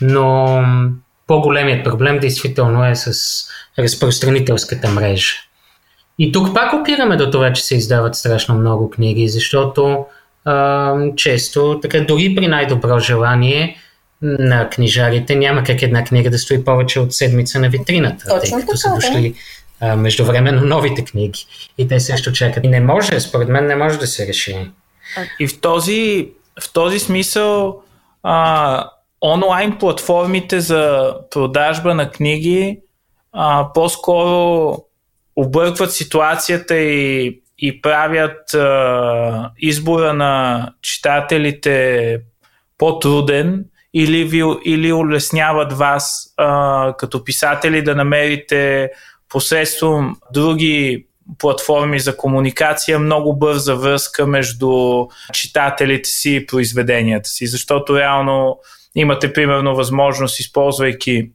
но по-големият проблем действително е с разпространителската мрежа. И тук пак опираме до това, че се издават страшно много книги, защото а, често, така дори при най-добро желание на книжарите, няма как една книга да стои повече от седмица на витрината, точно тъй като така, са дошли а, междувременно новите книги и те също чакат. И не може, според мен не може да се реши. И в този, в този смисъл а, онлайн платформите за продажба на книги а, по-скоро объркват ситуацията и, и правят а, избора на читателите по-труден или, ви, или улесняват вас а, като писатели да намерите посредством други платформи за комуникация много бърза връзка между читателите си и произведенията си, защото реално имате примерно възможност, използвайки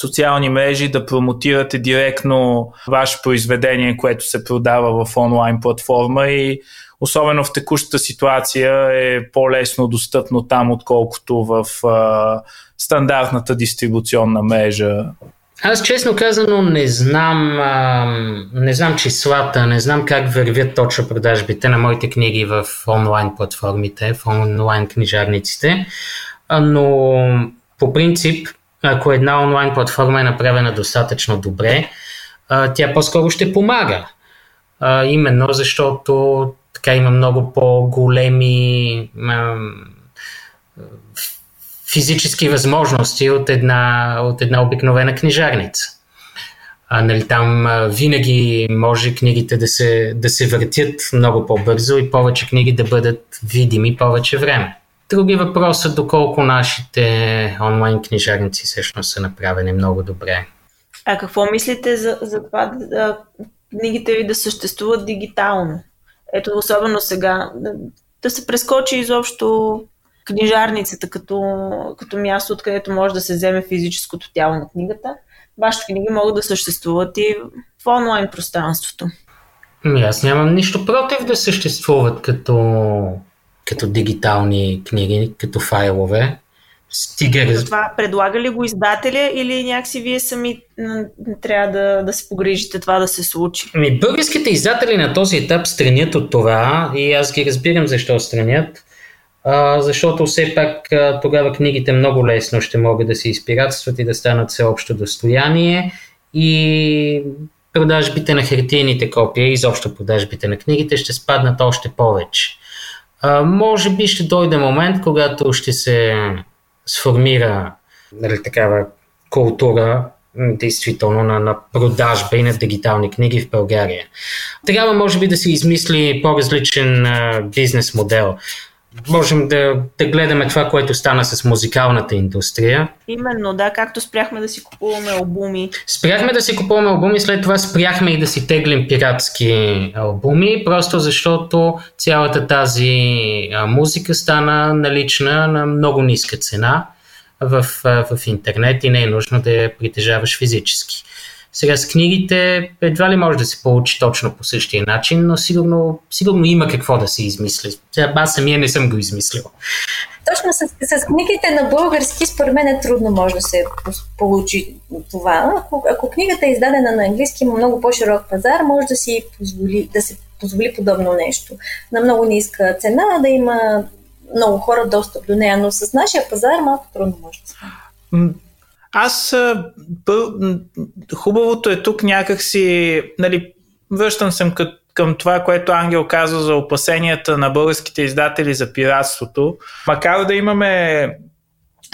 социални мрежи, да промотирате директно ваше произведение, което се продава в онлайн платформа и особено в текущата ситуация е по-лесно достъпно там, отколкото в а, стандартната дистрибуционна мрежа. Аз честно казано не знам, а, не знам числата, не знам как вървят точно продажбите на моите книги в онлайн платформите, в онлайн книжарниците, но по принцип, ако една онлайн платформа е направена достатъчно добре, а, тя по-скоро ще помага. А, именно защото така има много по-големи а, физически възможности от една, от една обикновена книжарница. А, нали, там а, винаги може книгите да се, да се въртят много по-бързо и повече книги да бъдат видими повече време. Други въпрос е доколко нашите онлайн книжарници всъщност са направени много добре. А какво мислите за, за това да, книгите ви да съществуват дигитално? Ето особено сега, да, да се прескочи изобщо книжарницата като, като място, откъдето може да се вземе физическото тяло на книгата. Вашите книги могат да съществуват и в онлайн пространството. Аз нямам нищо против да съществуват като, като дигитални книги, като файлове. Стига... Това предлага ли го издателя или някакси вие сами трябва да, да се погрижите това да се случи? Ами, българските издатели на този етап странят от това и аз ги разбирам защо странят. А, защото все пак а, тогава книгите много лесно ще могат да се изпиратстват и да станат всеобщо достояние и продажбите на хартиените копия, изобщо продажбите на книгите ще спаднат още повече. А, може би ще дойде момент, когато ще се сформира нали, такава култура действително на, на продажба и на дигитални книги в България. Трябва може би да се измисли по-различен а, бизнес модел. можем да, да гледаме това, което стана с музикалната индустрия. Именно, да, както спряхме да си купуваме албуми. Спряхме да си купуваме албуми, след това спряхме и да си теглим пиратски албуми, просто защото цялата тази музика стана налична на много ниска цена в, в интернет и не е нужно да я притежаваш физически. Сега с книгите едва ли може да се получи точно по същия начин, но сигурно, сигурно има какво да се измисли. Аз самия не съм го измислила. Точно с, с книгите на български според мен е трудно може да се получи това. Ако, ако книгата е издадена на английски, има много по-широк пазар, може да си позволи, да се позволи подобно нещо. На много ниска цена, да има много хора достъп до нея, но с нашия пазар малко трудно може да се. Аз хубавото е тук някакси, нали, връщам се към, към това, което Ангел каза за опасенията на българските издатели за пиратството. Макар да имаме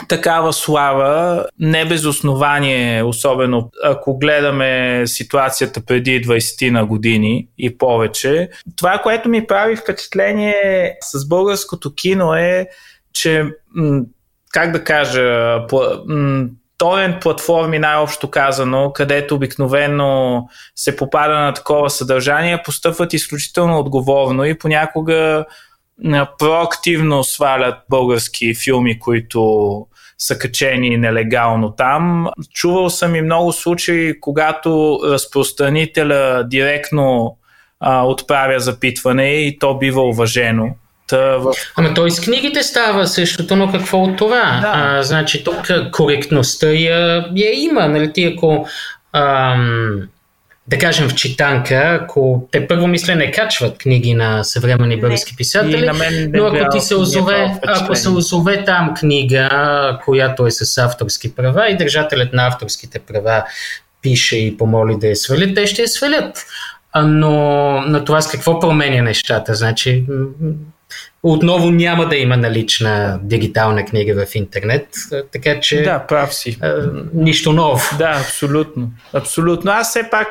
такава слава, не без основание, особено ако гледаме ситуацията преди двайсет на години и повече. Това, което ми прави впечатление с българското кино е, че, как да кажа, торент платформи, най-общо казано, където обикновено се попада на такова съдържание, постъпват изключително отговорно и понякога проактивно свалят български филми, които са качени нелегално там. Чувал съм и много случаи, когато разпространителя директно а, отправя запитване и то бива уважено. В... Ама той с книгите става същото, но какво от това? Да. А, значи тук коректността я, я има. Нали? Ти ако, ам, да кажем в Читанка, ако те първо мисля не качват книги на съвременни български писатели, но ако ти се озове, ако се озове там книга, която е с авторски права и държателят на авторските права пише и помоли да я свалят, те ще я свалят. Но на това с какво променя нещата? Значи... Отново няма да има налична дигитална книга в интернет, така че... Да, прав си. А, нищо ново. Да, абсолютно. Абсолютно. Аз все пак,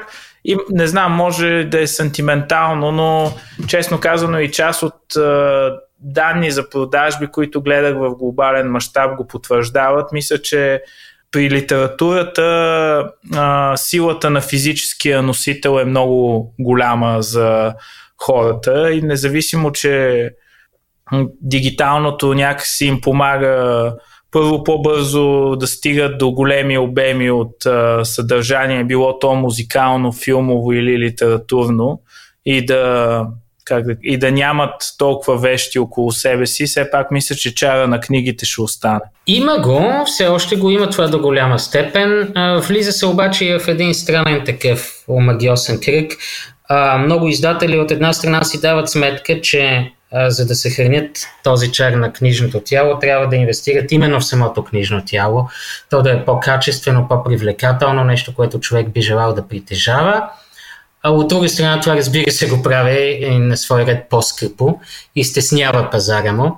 не знам, може да е сантиментално, но честно казано и част от а, данни за продажби, които гледах в глобален мащаб, го потвърждават. Мисля, че при литературата а, силата на физическия носител е много голяма за хората и независимо, че дигиталното някакси им помага първо по-бързо да стигат до големи обеми от а, съдържание, било то музикално, филмово или литературно, и да, как да, и да нямат толкова вещи около себе си, все пак мисля, че чара на книгите ще остане. Има го, все още го има това до голяма степен, а, влиза се обаче в един странен такъв омагиосен кръг. А, много издатели от една страна си дават сметка, че за да съхранят този чар на книжното тяло, трябва да инвестират именно в самото книжно тяло. То да е по-качествено, по-привлекателно, нещо, което човек би желал да притежава. А от друга страна, това разбира се го прави и на свой ред по-скъпо и стеснява пазара му.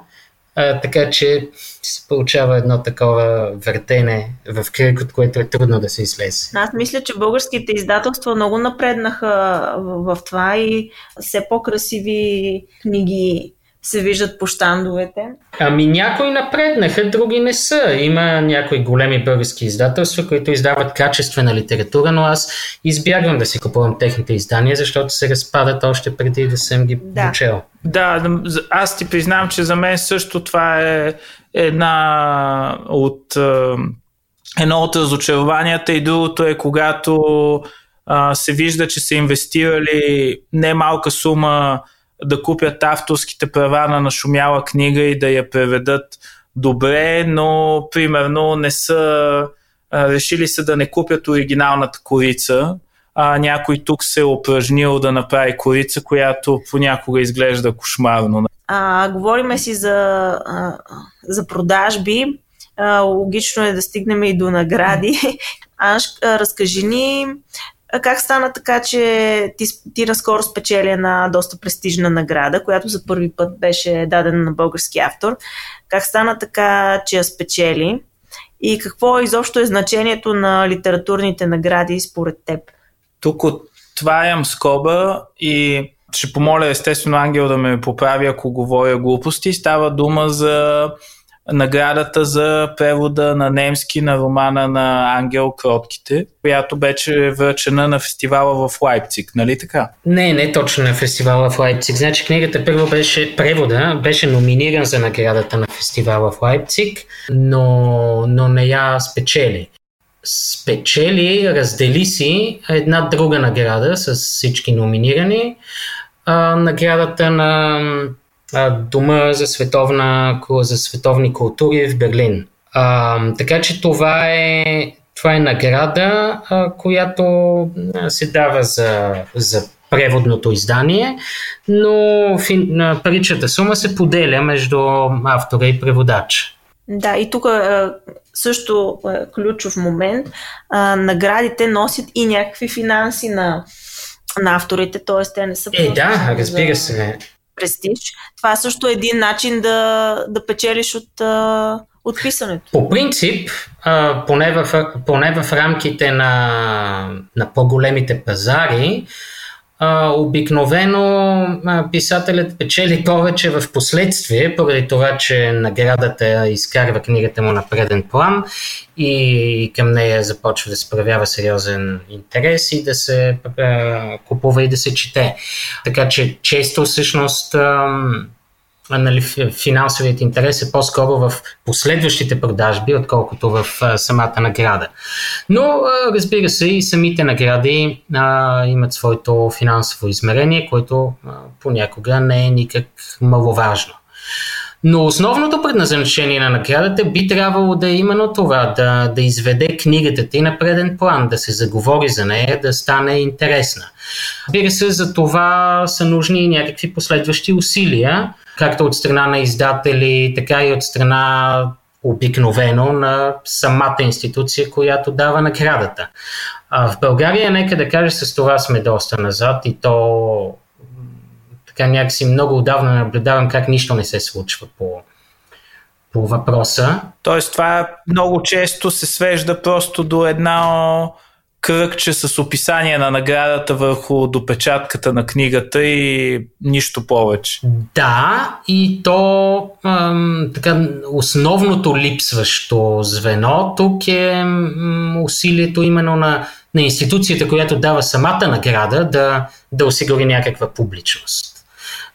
А, така че се получава едно такова въртене в кръг, от което е трудно да се излезе. Аз мисля, че българските издателства много напреднаха в, в това и все по-красиви книги се виждат по щандовете. Ами някои напреднаха, други не са. Има някои големи български издателства, които издават качествена литература, но аз избягвам да си купувам техните издания, защото се разпадат още преди да съм ги прочел. Да. да, аз ти признам, че за мен също това е една от, едно от разочарованията и другото е когато а, се вижда, че са инвестирали не малка сума да купят авторските права на нашумяла книга и да я преведат добре, но примерно не са решили са да не купят оригиналната корица, а някой тук се е упражнил да направи корица, която понякога изглежда кошмарно. А, говориме си за, а, за продажби, а, логично е да стигнем и до награди. Аж, разкажи ни как стана така, че ти, ти наскоро спечели една доста престижна награда, която за първи път беше дадена на български автор. Как стана така, че я спечели и какво изобщо е значението на литературните награди според теб? Тук от това ям скоба и ще помоля естествено Ангел да ме поправи, ако говоря глупости. Става дума за наградата за превода на немски на романа на Ангел Кротките, която беше връчена на фестивала в Лайпциг, нали така? Не, не точно на фестивала в Лайпциг. Значи книгата първо беше, превода беше номиниран за наградата на фестивала в Лайпциг, но, но не я спечели. Спечели, раздели си една друга награда с всички номинирани. А, наградата на Дома за, световна, за световни култури в Берлин. А, така че това е, това е награда, а, която се дава за, за преводното издание, но фин, а, паричната сума се поделя между автора и преводач. Да, и тук също ключов момент. А, наградите носят и някакви финанси на, на авторите, т.е. те не са... Е, да, разбира се, не. Престиж. Това също е един начин да, да печелиш от, от писането. По принцип, поне в, поне в рамките на, на по-големите пазари, обикновено писателят печели повече в последствие, поради това, че наградата изкарва книгата му на преден план и към нея започва да се проявява сериозен интерес и да се купува и да се чете. Така че често всъщност финансовият интерес е по-скоро в последващите продажби, отколкото в самата награда. Но разбира се, и самите награди а, имат своето финансово измерение, което а, понякога не е никак маловажно. Но основното предназначение на наградата би трябвало да е именно това, да, да изведе книгата ти на преден план, да се заговори за нея, да стане интересна. Разбира се, за това са нужни някакви последващи усилия, както от страна на издатели, така и от страна обикновено на самата институция, която дава наградата. А в България, нека да кажа, с това сме доста назад и то... Така някакси много отдавна наблюдавам как нищо не се случва по, по въпроса. Тоест това много често се свежда просто до една кръгче с описание на наградата върху допечатката на книгата и нищо повече. Да, и то ам, така, основното липсващо звено тук е м, усилието именно на, на институцията, която дава самата награда, да, да осигури някаква публичност.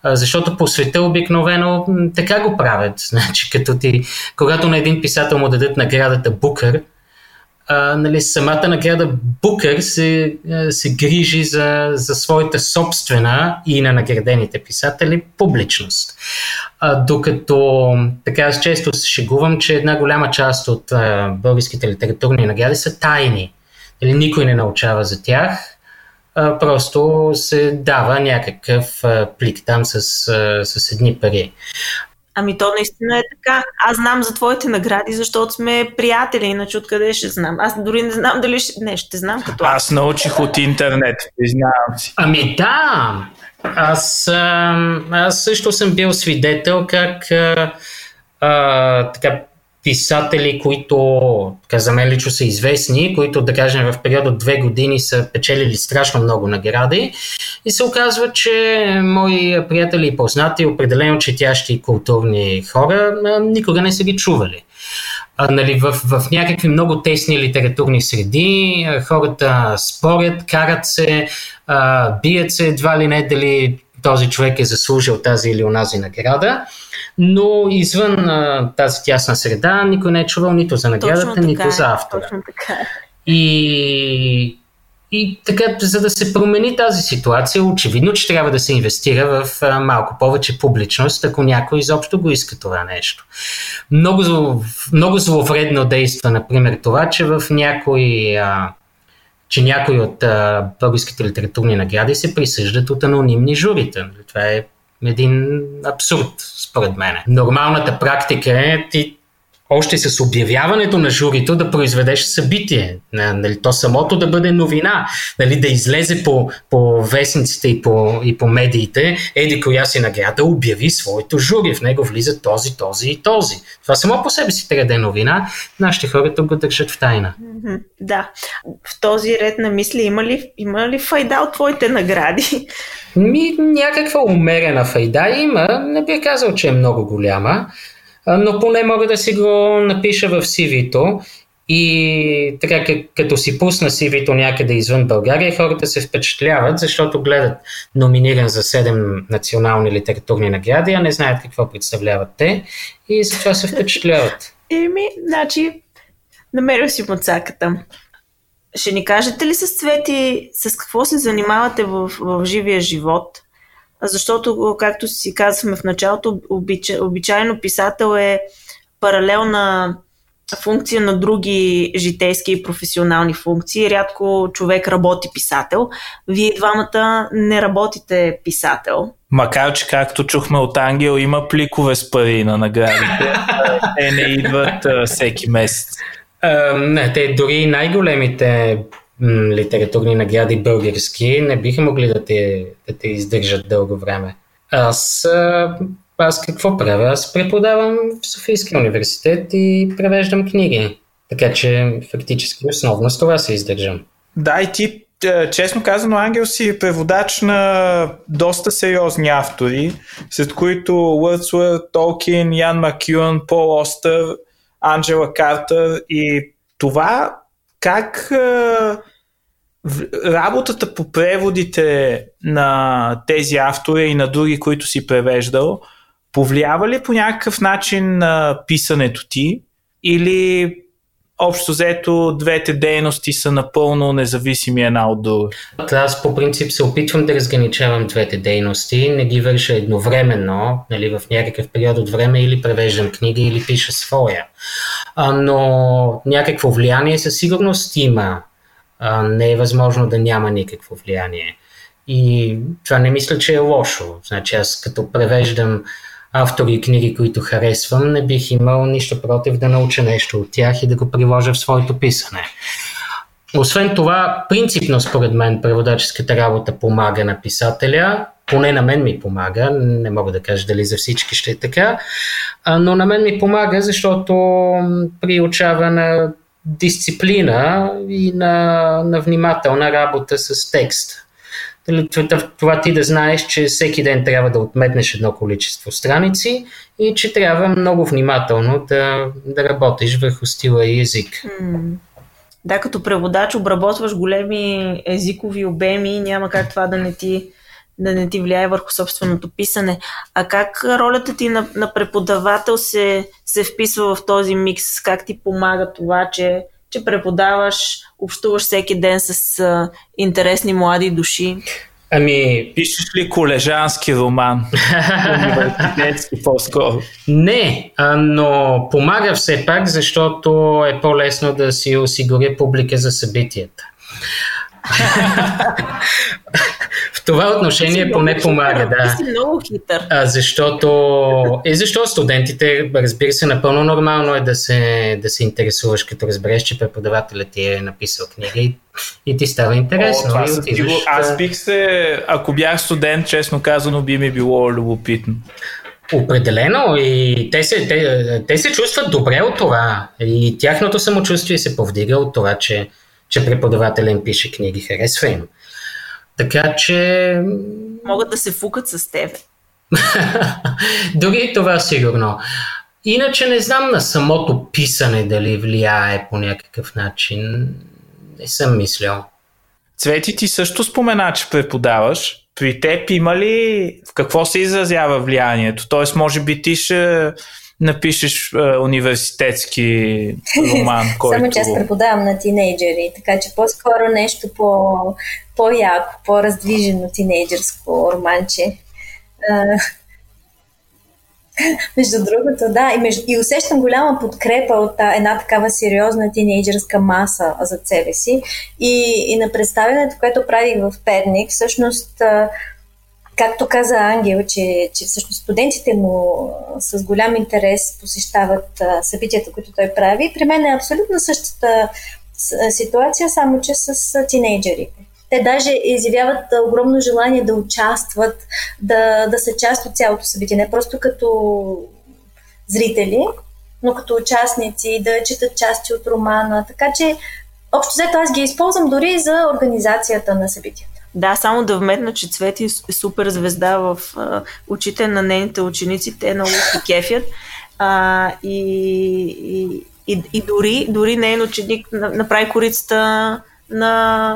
Защото по света обикновено така го правят. Значи, като ти, когато на един писател му дадат наградата Букър, а, нали, самата награда Букър се, се грижи за, за своята собствена и на наградените писатели публичност. А, докато така аз често се шегувам, че една голяма част от а, българските литературни награди са тайни. Или никой не научава за тях. Просто се дава някакъв плик там с, с едни пари. Ами то наистина е така. Аз знам за твоите награди, защото сме приятели, иначе откъде ще знам. Аз дори не знам дали ще... Не, ще знам като... Аз научих от интернет, признавам си. Ами да! Аз, аз също съм бил свидетел как а, така... писатели, които за мен лично са известни, които, да кажем, в период от две години са печелили страшно много награди и се оказва, че мои приятели и познати, определено четящи и културни хора, никога не са ги чували. А, нали, в, в някакви много тесни литературни среди хората спорят, карат се, а, бият се, едва ли не дали този човек е заслужил тази или онази награда. Но извън а, тази тясна среда никой не е чувал нито за наградата, така, нито за автора. Така. И, и така, за да се промени тази ситуация, очевидно, че трябва да се инвестира в а, малко повече публичност, ако някой изобщо го иска това нещо. Много, много зловредно действа, например, това, че в някои... А, че някои от а, българските литературни награди се присъждат от анонимни журита. Това е един абсурд, според мен. Нормалната практика е ти още с обявяването на журито да произведеш събитие. Нали, то самото да бъде новина, нали, да излезе по, по вестниците и по, и по медиите, еди коя си награда обяви своето жури. В него влиза този, този и този. Това само по себе си трябва да е новина. Нашите хора тук го държат в тайна. Mm-hmm, да. В този ред на мисли има ли, има ли файда от твоите награди? Ми, някаква умерена файда има. Не би казал, че е много голяма. Но поне мога да си го напиша в си ви-то и така като си пусна си ви-то някъде извън България, хората се впечатляват, защото гледат номиниран за седем национални литературни награди, а не знаят какво представляват те и затова се впечатляват. Еми, значи, намерил си муцаката. Ще ни кажете ли с Цвети, с какво се занимавате в, в живия живот? Защото, както си казахме в началото, обича, обичайно писател е паралелна функция на други житейски и професионални функции. Рядко човек работи писател. Вие двамата не работите писател. Макар, че както чухме от Ангел, има пликове с пари на наградите. Те не идват всеки месец. А, не, те дори най-големите литературни награди български не биха могли да те, да те издържат дълго време. Аз, аз какво правя? Аз преподавам в Софийския университет и превеждам книги. Така че фактически основно с това се издържам. Да, и ти, честно казано, Ангел, си преводач на доста сериозни автори, след които Уърдсуърт, Толкин, Ян Макюн, Пол Остър, Анджела Картър и това. Как работата по преводите на тези автори и на други, които си превеждал, повлиява ли по някакъв начин на писането ти или общо взето двете дейности са напълно независими една от друга? Аз по принцип се опитвам да разграничавам двете дейности, не ги върша едновременно, нали, в някакъв период от време или превеждам книги, или пиша своя. Но някакво влияние със сигурност има. Не е възможно да няма никакво влияние. И това не мисля, че е лошо. Значи аз като превеждам автори и книги, които харесвам, не бих имал нищо против да науча нещо от тях и да го приложа в своето писане. Освен това, принципно според мен преводаческата работа помага на писателя, поне на мен ми помага, не мога да кажа дали за всички ще е така, но на мен ми помага, защото приучава на дисциплина и на, на внимателна работа с текст. Това ти да знаеш, че всеки ден трябва да отметнеш едно количество страници и че трябва много внимателно да, да работиш върху стила и език. Mm. Да, като преводач обработваш големи езикови обеми, няма как това да не ти, да не ти влияе върху собственото писане. А как ролята ти на, на преподавател се, се вписва в този микс? Как ти помага това, че че преподаваш, общуваш всеки ден с а, интересни млади души? Ами, пишеш ли колежански роман? Университетски по-скоро. Не, а, но помага все пак, защото е по-лесно да си осигуря публика за събитията. В това отношение поне помага, да. Ти си много хитър. А, защото, и защо студентите, разбира се, напълно нормално е да се, да се интересуваш, като разбереш, че преподавателят ти е написал книга и, и ти става интересно. О, аз, отиваш, било, аз бих се, ако бях студент, честно казано, би ми било любопитно. Определено, и те се, те, те се чувстват добре от това. И тяхното самочувствие се повдига от това, че че преподавателя им пише книги, харесва им. Така че могат да се фукат с теб. Дори това сигурно. Иначе не знам на самото писане дали влияе по някакъв начин. Не съм мислял. Цвети, ти също спомена, че преподаваш. При теб има ли, в какво се изразява влиянието? Тоест, може би ти ще напишеш е, университетски роман, който... Само че аз преподавам на тинейджери, така че по-скоро нещо по, по-яко, по-раздвижено тинейджерско романче. Между другото, да, и, между... и усещам голяма подкрепа от една такава сериозна тинейджерска маса за себе си. И, и на представянето, което правих в Перник, всъщност Както каза Ангел, че, че всъщност студентите му с голям интерес посещават събитията, които той прави. При мен е абсолютно същата ситуация, само че с тинейджерите. Те даже изявяват огромно желание да участват, да, да са част от цялото събитие. Не просто като зрители, но като участници, да четат части от романа. Така че, общо взето, аз ги използвам дори за организацията на събитията. Да, само да вметна, че Цвети е супер звезда в а, очите на нейните ученици. Те много се кефят. А, и, и, и, и дори, дори нейн ученик направи корицата на,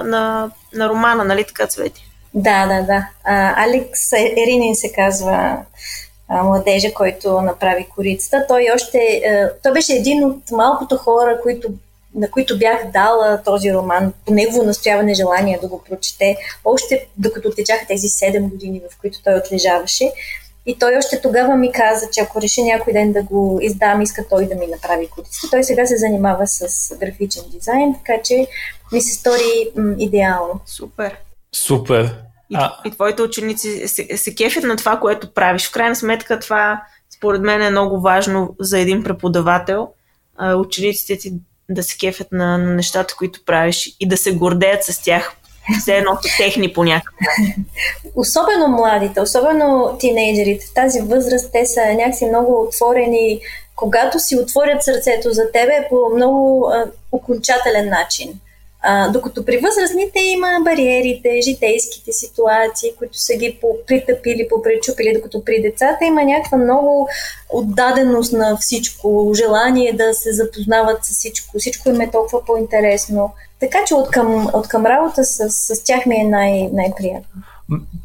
на, на романа, нали така, Цвети? Да, да, да. А, Алекс Еринин се казва а, младежа, който направи корицата. Той, още, а, той беше един от малкото хора, които на които бях дала този роман по негово настояване желание да го прочете, още докато течаха тези седем години, в които той отлежаваше. И той още тогава ми каза, че ако реши някой ден да го издам, иска той да ми направи корицата. Той сега се занимава с графичен дизайн, така че ми се стори м, идеално. Супер. Супер. И, и твоите ученици се, се кефят на това, което правиш. В крайна сметка това, според мен, е много важно за един преподавател. Учениците ти да се кефят на, на нещата, които правиш и да се гордеят с тях. Все едно техни по някакъв. Особено младите, особено тинейджерите в тази възраст, те са някакси много отворени. Когато си отворят сърцето за тебе по много а, окончателен начин. А, докато при възрастните има бариерите, житейските ситуации, които са ги притъпили, попречупили, докато при децата има някаква много отдаденост на всичко, желание да се запознават с всичко, всичко им е толкова по-интересно. Така че от към, от към работа с, с тях ми е най, най-приятно.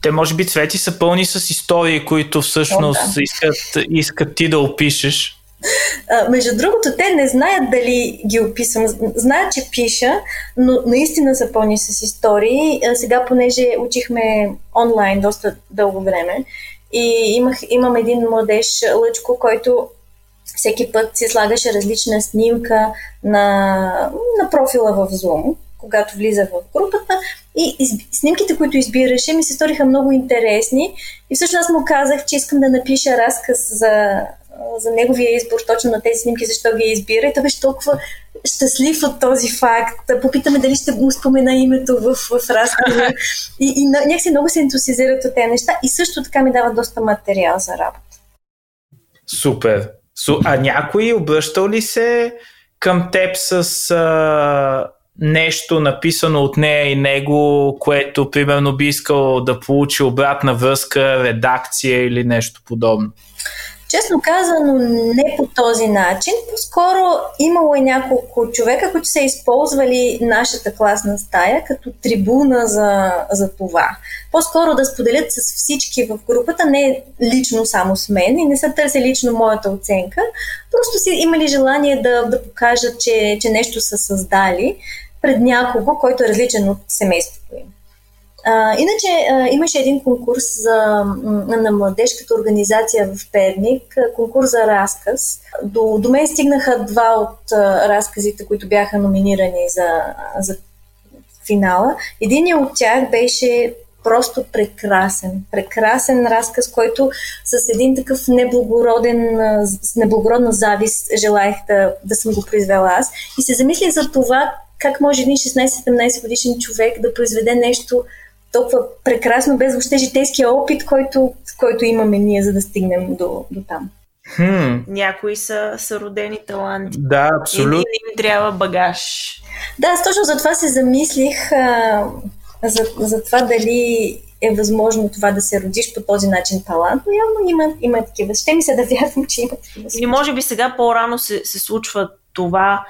Те може би, Цвети, са пълни с истории, които всъщност О, да. искат, искат ти да опишеш. А, между другото, те не знаят дали ги описвам. Знаят, че пиша, но наистина са пълни с истории. А, сега, понеже учихме онлайн доста дълго време и имах, имам един младеж, Лъчко, който всеки път си слагаше различна снимка на, на профила в Zoom, когато влиза в групата, и из... снимките, които избираше, ми се сториха много интересни и всъщност аз му казах, че искам да напиша разказ за, за неговия избор точно на тези снимки, защо ги избира, и той беше толкова щастлив от този факт. Попитаме дали ще му спомена името в, в разказа и, и някакси много се ентусизират от тези неща и също така ми дава доста материал за работа. Супер! А някой обръщал ли се към теб с а... нещо написано от нея и него, което примерно би искал да получи обратна връзка, редакция или нещо подобно? Честно казано, не по този начин. По-скоро имало е няколко човека, които са използвали нашата класна стая като трибуна за, за това. По-скоро да споделят с всички в групата, не лично само с мен и не са търсили лично моята оценка. Просто си имали желание да, да покажат, че, че нещо са създали пред някого, който е различен от семейството им. А, иначе а, имаше един конкурс за, на младежката организация в Перник, конкурс за разказ. До, до мен стигнаха два от а, разказите, които бяха номинирани за, за финала. Единият от тях беше просто прекрасен. Прекрасен разказ, който с един такъв неблагороден, с неблагородна завист желаях да, да съм го произвела аз. И се замислих за това, как може един шестнайсет-седемнайсет годишен човек да произведе нещо толкова прекрасно, без въобще житейския опит, който, който имаме ние, за да стигнем до, до там. Хм. Някои са, са родени таланти. Да, абсолютно. И им трябва багаж. Да, аз точно за това се замислих, а, за, за това дали е възможно това да се родиш по този начин талант, но явно има, има такива. Ще ми се да вярвам, че има такива. Или може би сега по-рано се, се случва това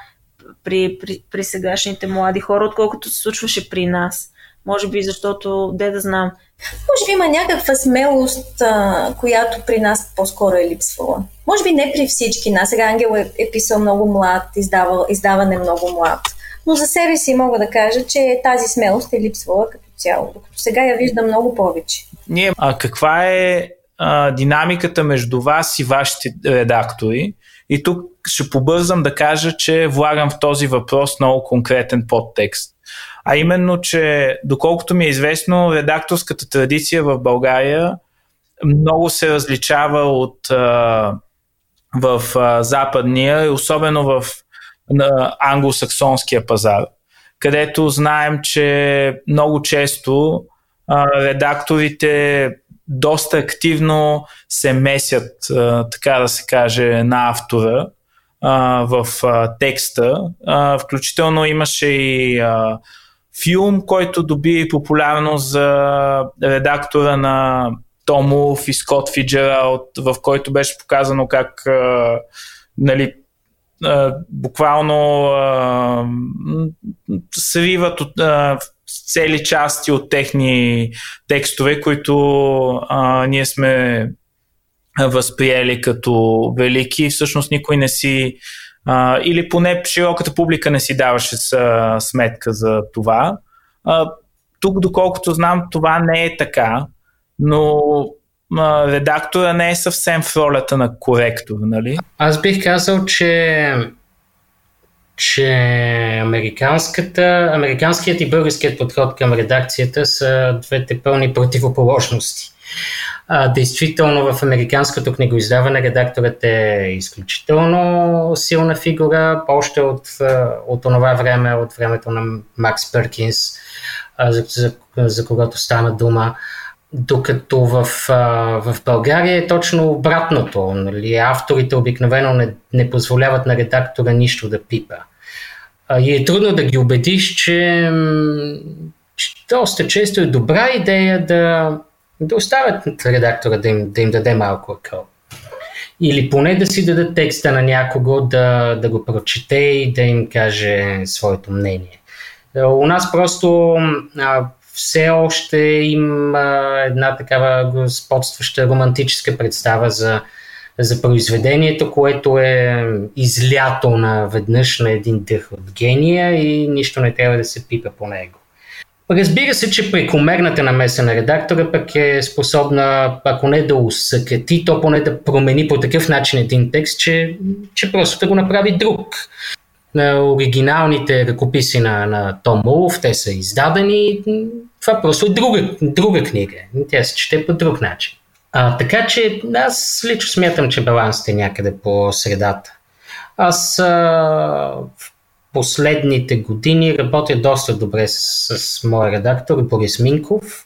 при, при, при сегашните млади хора, отколкото се случваше при нас. Може би защото, де да знам. Може би има някаква смелост, а, която при нас по-скоро е липсвала. Може би не при всички нас. Сега Ангел е, е писал много млад, издавал, издаване много млад. Но за себе си мога да кажа, че тази смелост е липсвала като цяло. Докато сега я виждам много повече. Ние, а каква е а, динамиката между вас и вашите редактори? И тук ще побързам да кажа, че влагам в този въпрос много конкретен подтекст. а именно, че доколкото ми е известно, редакторската традиция в България много се различава от а, в а, западния, особено в на англосаксонския пазар, където знаем, че много често а, редакторите доста активно се месят, а, така да се каже, на автора а, в а, текста. А, включително имаше и а, филм, който доби популярност за редактора на Том Улф и Скот Фицджералд, в който беше показано как а, нали, а, буквално а, сриват от, а, цели части от техни текстове, които а, ние сме възприели като велики. Всъщност никой не си, а, или поне широката публика не си даваше са, сметка за това. А, тук, доколкото знам, това не е така. Но а, редактора не е съвсем в ролята на коректор, нали? Аз бих казал, че, че американската, американският и българският подход към редакцията са двете пълни противоположности. А, действително в американското книгоиздаване редакторът е изключително силна фигура, още от, от това време, от времето на Макс Перкинс, за, за, за когото стана дума. Докато в, в България е точно обратното. Нали? Авторите обикновено не, не позволяват на редактора нищо да пипа. И е трудно да ги убедиш, че, че доста често е добра идея да, да оставят редактора да им, да им даде малко акъл. Или поне да си дадат текста на някого да, да го прочете и да им каже своето мнение. У нас просто... все още има една такава господстваща романтическа представа за, за произведението, което е излято наведнъж на един дъх от гения и нищо не трябва да се пипа по него. Разбира се, че прекомерната намеса на редактора пък е способна, ако не да усъкати, то поне да промени по такъв начин един текст, че, че просто да го направи друг. На оригиналните ръкописи на, на Том Улф, те са издадени. Това просто е друга, друга книга. Тя се чете по друг начин. А, така че аз лично смятам, че балансът е някъде по средата. Аз а, в последните години работя доста добре с, с моя редактор Борис Минков.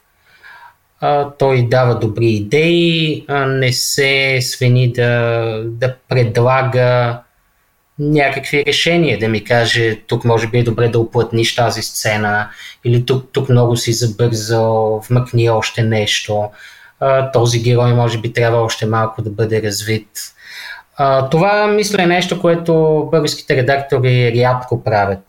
А, той дава добри идеи, а не се свени да, да предлага някакви решения, да ми каже тук може би е добре да уплътниш тази сцена или тук, тук много си забързал, вмъкни още нещо, този герой може би трябва още малко да бъде развит. Това мисля е нещо, което българските редактори рядко правят.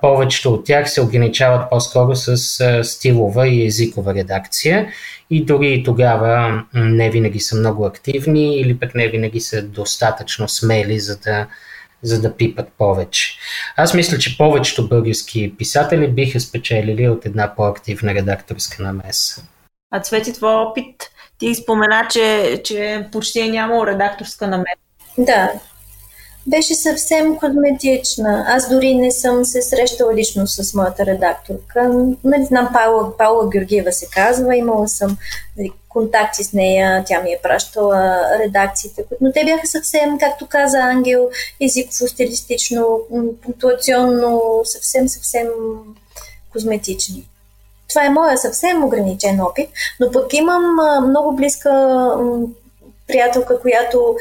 Повечето от тях се ограничават по-скоро с стилова и езикова редакция и дори и тогава не винаги са много активни или пък не винаги са достатъчно смели, за да за да пипат повече. Аз мисля, че повечето български писатели биха спечелили от една по-активна редакторска намеса. А Цвети, твой опит, ти спомена, че, че почти е нямало редакторска намеса. Да, беше съвсем козметична. Аз дори не съм се срещала лично с моята редакторка. Не знам, Паула, Паула Георгиева се казва, имала съм контакти с нея, тя ми е пращала редакциите, но те бяха съвсем, както каза Ангел, езиково, стилистично, пунктуационно, съвсем-съвсем козметични. Това е моя съвсем ограничен опит, но пък имам много близка приятелка, която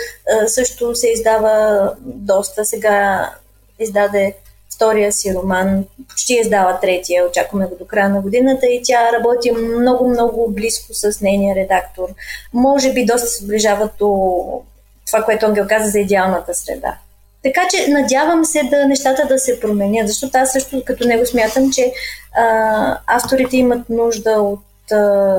също се издава доста. Сега издаде втория си роман, почти издава третия, очакваме го до края на годината и тя работи много-много близко с нейния редактор. Може би доста се доближава до това, което Ангел каза за идеалната среда. Така че надявам се да нещата да се променят, защото аз също като него смятам, че а, авторите имат нужда от, а,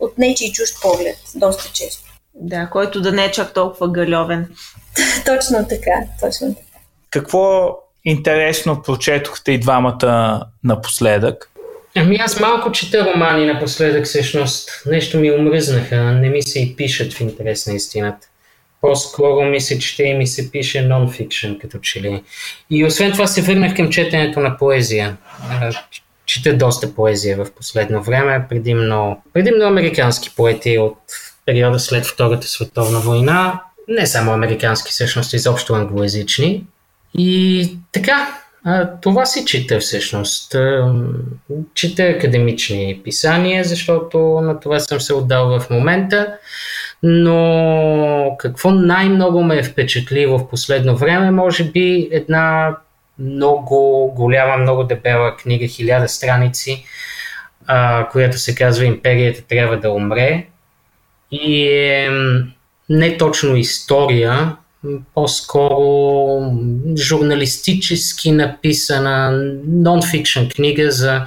от нечий чужд поглед доста често. Да, който да не е чак толкова галевен. Точно така, точно така. Какво интересно прочетохте и двамата напоследък? Ами аз малко чета романи напоследък всъщност. Нещо ми умръзнаха, не ми се и пишат в интерес на истината. По-скоро ми се чете и ми се пише нон-фикшн като че ли. И освен това се върнах към четенето на поезия. чета доста поезия в последно време, предимно, предимно американски поети от периода след Втората световна война, не само американски, всъщност изобщо англоязични. И така, това си чета всъщност. Чета академични писания, защото на това съм се отдал в момента. Но какво най-много ме е впечатлило в последно време, може би една много голяма, много дебела книга, хиляда страници, която се казва "Империята трябва да умре". И е не точно история, по-скоро журналистически написана нон-фикшн книга за,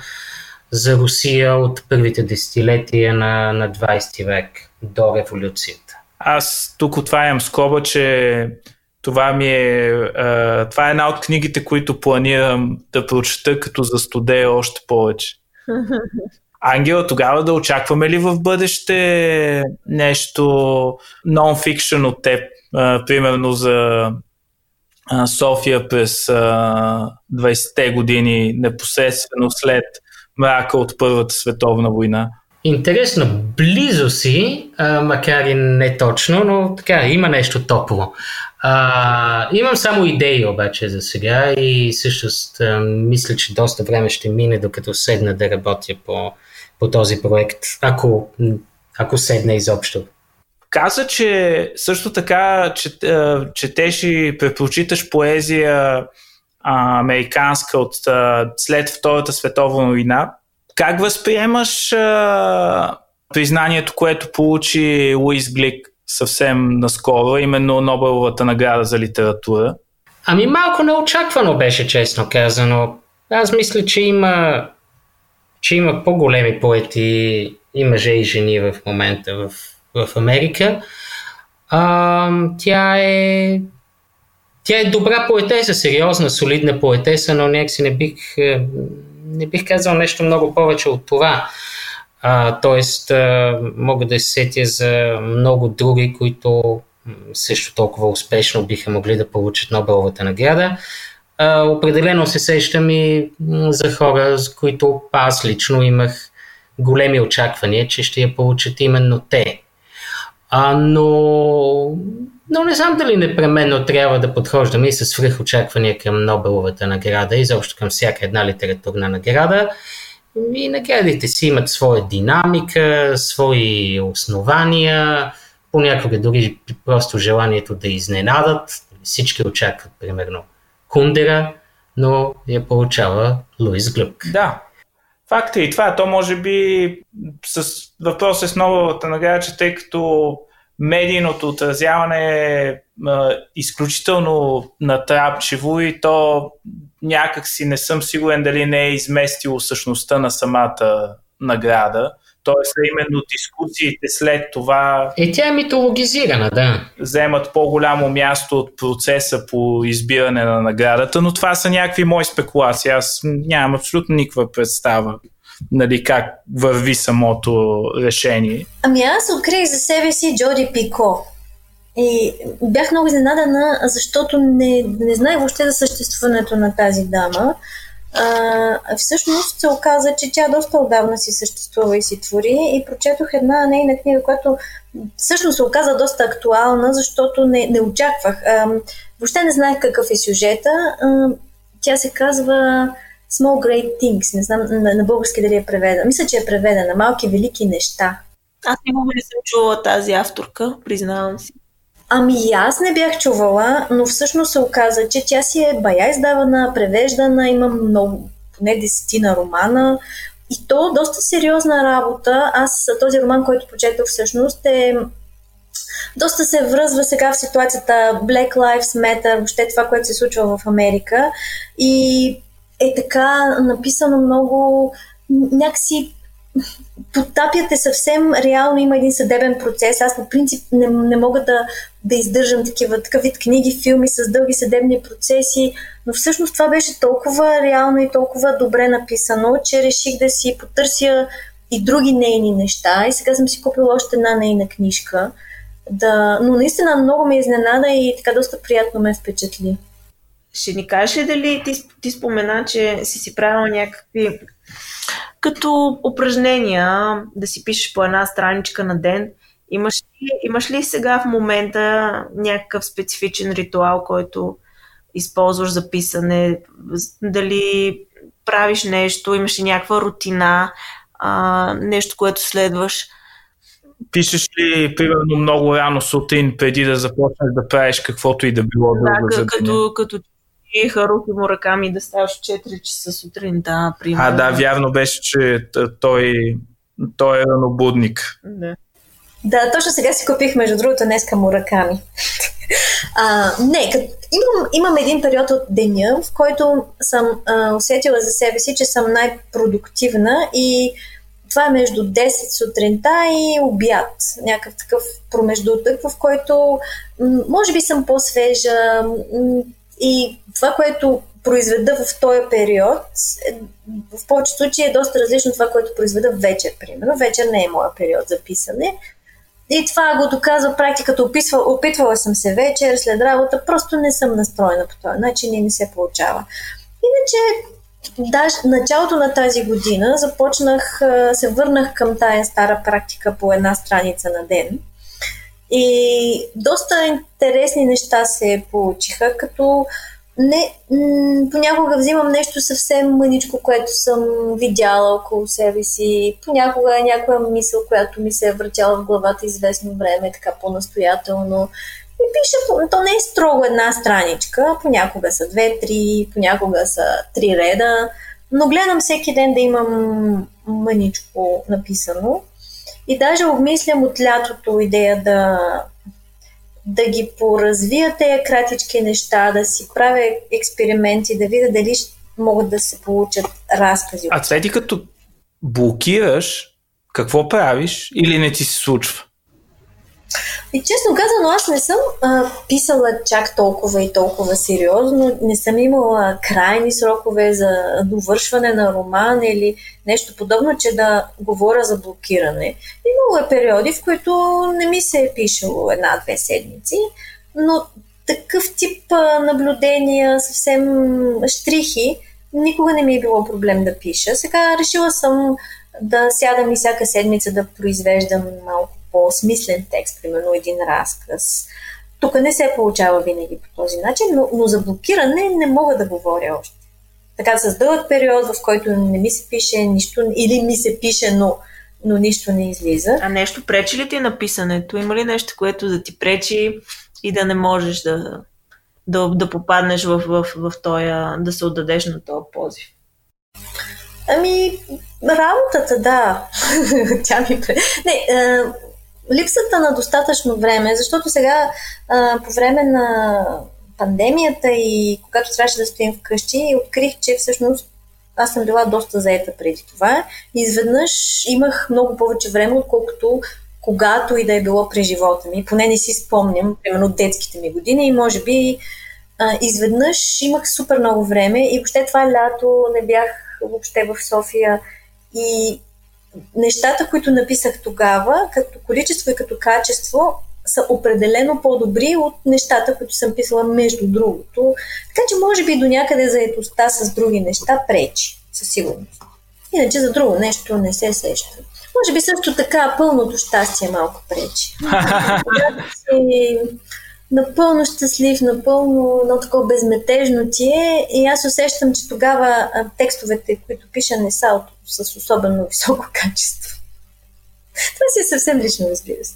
за Русия от първите десетилетия на, на двайсети век до революцията. Аз тук отварям скоба, че това ми е, а, това е една от книгите, които планирам да прочета, като застудея още повече. Ангела, тогава да очакваме ли в бъдеще нещо нон-фикшн от теб? Uh, примерно за uh, София през uh, двайсетте години, непосредствено след мрака от Първата световна война. Интересно, близо си, uh, макар и не точно, но така, има нещо топло. Uh, имам само идеи обаче за сега и всъщност uh, мисля, че доста време ще мине, докато седна да работя по, по този проект, ако, ако седна изобщо. Каза, че също така четеш и предпочиташ поезия а, американска от а, след Втората световна война. Как възприемаш а, признанието, което получи Луис Глюк съвсем наскоро, именно Нобеловата награда за литература? Ами малко неочаквано беше, честно казано. Аз мисля, че има, че има по-големи поети и мъже и жени в момента в в Америка. А, тя е тя е добра поетеса, сериозна, солидна поетеса, но някакси не бих, не бих казал нещо много повече от това. А, тоест, а, мога да се сетя за много други, които също толкова успешно биха могли да получат Нобеловата награда. А, определено се сещам и за хора, с които аз лично имах големи очаквания, че ще я получат именно те. А, но, но не знам дали непременно трябва да подхождам и със свръхочаквания към Нобеловата награда и заобщо към всяка една литературна награда. И наградите си имат своя динамика, свои основания, понякога дори просто желанието да изненадат. Всички очакват, примерно, Кундера, но я получава Луис Глюк. Да. Факт е и това, то може би с въпрос е с Нобеловата награда, че тъй като медийното отразяване е изключително натрапчиво и то някакси не съм сигурен дали не е изместило същността на самата награда. Тоест именно дискусиите след това... Е, тя е митологизирана, да. Вземат по-голямо място от процеса по избиране на наградата, но това са някакви мои спекулации. Аз нямам абсолютно никаква представа, нали, как върви самото решение. Ами аз открих за себе си Джоди Пико. И бях много изненадана, защото не, не знаех въобще за съществуването на тази дама. А, всъщност се оказа, че тя доста отдавна си съществува и си твори и прочетох една нейна книга, която всъщност се оказа доста актуална, защото не, не очаквах. А, въобще не знаех какъв е сюжета. А, тя се казва Small Great Things. Не знам на, на български дали е преведена. Мисля, че е преведена. Малки велики неща. Аз никога не съм чувала тази авторка, признавам си. Ами аз не бях чувала, но всъщност се оказа, че тя си е бая издавана, превеждана, има много, поне десетина романа и то доста сериозна работа. Аз този роман, който прочетох всъщност е... Доста се връзва сега в ситуацията Black Lives Matter, въобще това, което се случва в Америка и е така написано много някакси... Потапяте съвсем реално, има един съдебен процес. Аз по принцип не, не мога да, да издържам такива такъв вид книги, филми с дълги съдебни процеси, но всъщност това беше толкова реално и толкова добре написано, че реших да си потърся и други нейни неща и сега съм си купила още една нейна книжка. Да, но наистина много ме изненада и така доста приятно ме впечатли. Ще ни кажеш ли дали ти, ти спомена, че си си правила някакви като упражнения, да си пишеш по една страничка на ден? Имаш ли, имаш ли сега в момента някакъв специфичен ритуал, който използваш за писане? Дали правиш нещо, имаш ли някаква рутина, а, нещо, което следваш? Пишеш ли, примерно, много рано сутрин, преди да започнеш да правиш каквото и да било друго за деня? Да, като ти Харуки Мураками да ставаш в четири часа сутринта, примерно. А, да, вярно беше, че той, той е ранобудник. Да. Да, точно сега си купих, между другото, днеска Мураками. А, не, като, имам, имам един период от деня, в който съм а, усетила за себе си, че съм най-продуктивна, и това е между десет сутринта и обяд. Някакъв такъв промеждутък, в който м- може би съм по-свежа, м- и това, което произведа в този период, в повечето случаи е доста различно от това, което произведа вечер, примерно. Вечер не е моя период за писане. И това го доказва практиката. Описва, опитвала съм се вечер, след работа, просто не съм настроена по този начин и не се получава. Иначе, да, началото на тази година започнах, се върнах към тая стара практика по една страница на ден. И доста интересни неща се получиха, като не, понякога взимам нещо съвсем мъничко, което съм видяла около себе си. Понякога е някоя мисъл, която ми се е въртяла в главата известно време, така по-настоятелно. И пиша, то не е строго една страничка, понякога са две, три, понякога са три реда, но гледам всеки ден да имам мъничко написано. И даже обмислям от лятото идея да, да ги поразвия тези кратички неща, да си правя експерименти, да видя дали могат да се получат разкази. А след като блокираш, какво правиш или не ти се случва? И честно казано, аз не съм а, писала чак толкова и толкова сериозно, не съм имала крайни срокове за довършване на роман или нещо подобно, че да говоря за блокиране. Имало е периоди, в които не ми се е пишело една-две седмици, но такъв тип а, наблюдения, съвсем щрихи, никога не ми е било проблем да пиша. Сега решила съм да сядам и всяка седмица да произвеждам малко по-смислен текст, примерно един разказ. Тук не се получава винаги по този начин, но, но за блокиране не мога да говоря още. Така с дълъг период, в който не ми се пише нищо, или ми се пише, но, но нищо не излиза. А нещо пречи ли ти на писането? Има ли нещо, което да ти пречи и да не можеш да, да, да попаднеш в, в, в тоя, да се отдадеш на този позив? Ами, работата, да. Тя ми пречи. Не, а... липсата на достатъчно време, защото сега а, по време на пандемията и когато трябваше да стоим вкъщи, открих, че всъщност аз съм била доста заета преди това. Изведнъж имах много повече време, отколкото когато и да е било при живота ми. Поне не си спомням, примерно детските ми години, и може би а, изведнъж имах супер много време и въобще това лято не бях въобще в София, и нещата, които написах тогава, като количество и като качество, са определено по-добри от нещата, които съм писала между другото. Така че може би до някъде заетостта с други неща пречи, със сигурност. Иначе за друго нещо не се сещам. Може би също така пълното щастие малко пречи. Напълно щастлив, напълно едно такова безметежно ти е, и аз усещам, че тогава текстовете, които пиша, не са с особено високо качество. Това си е съвсем лично, разбира се.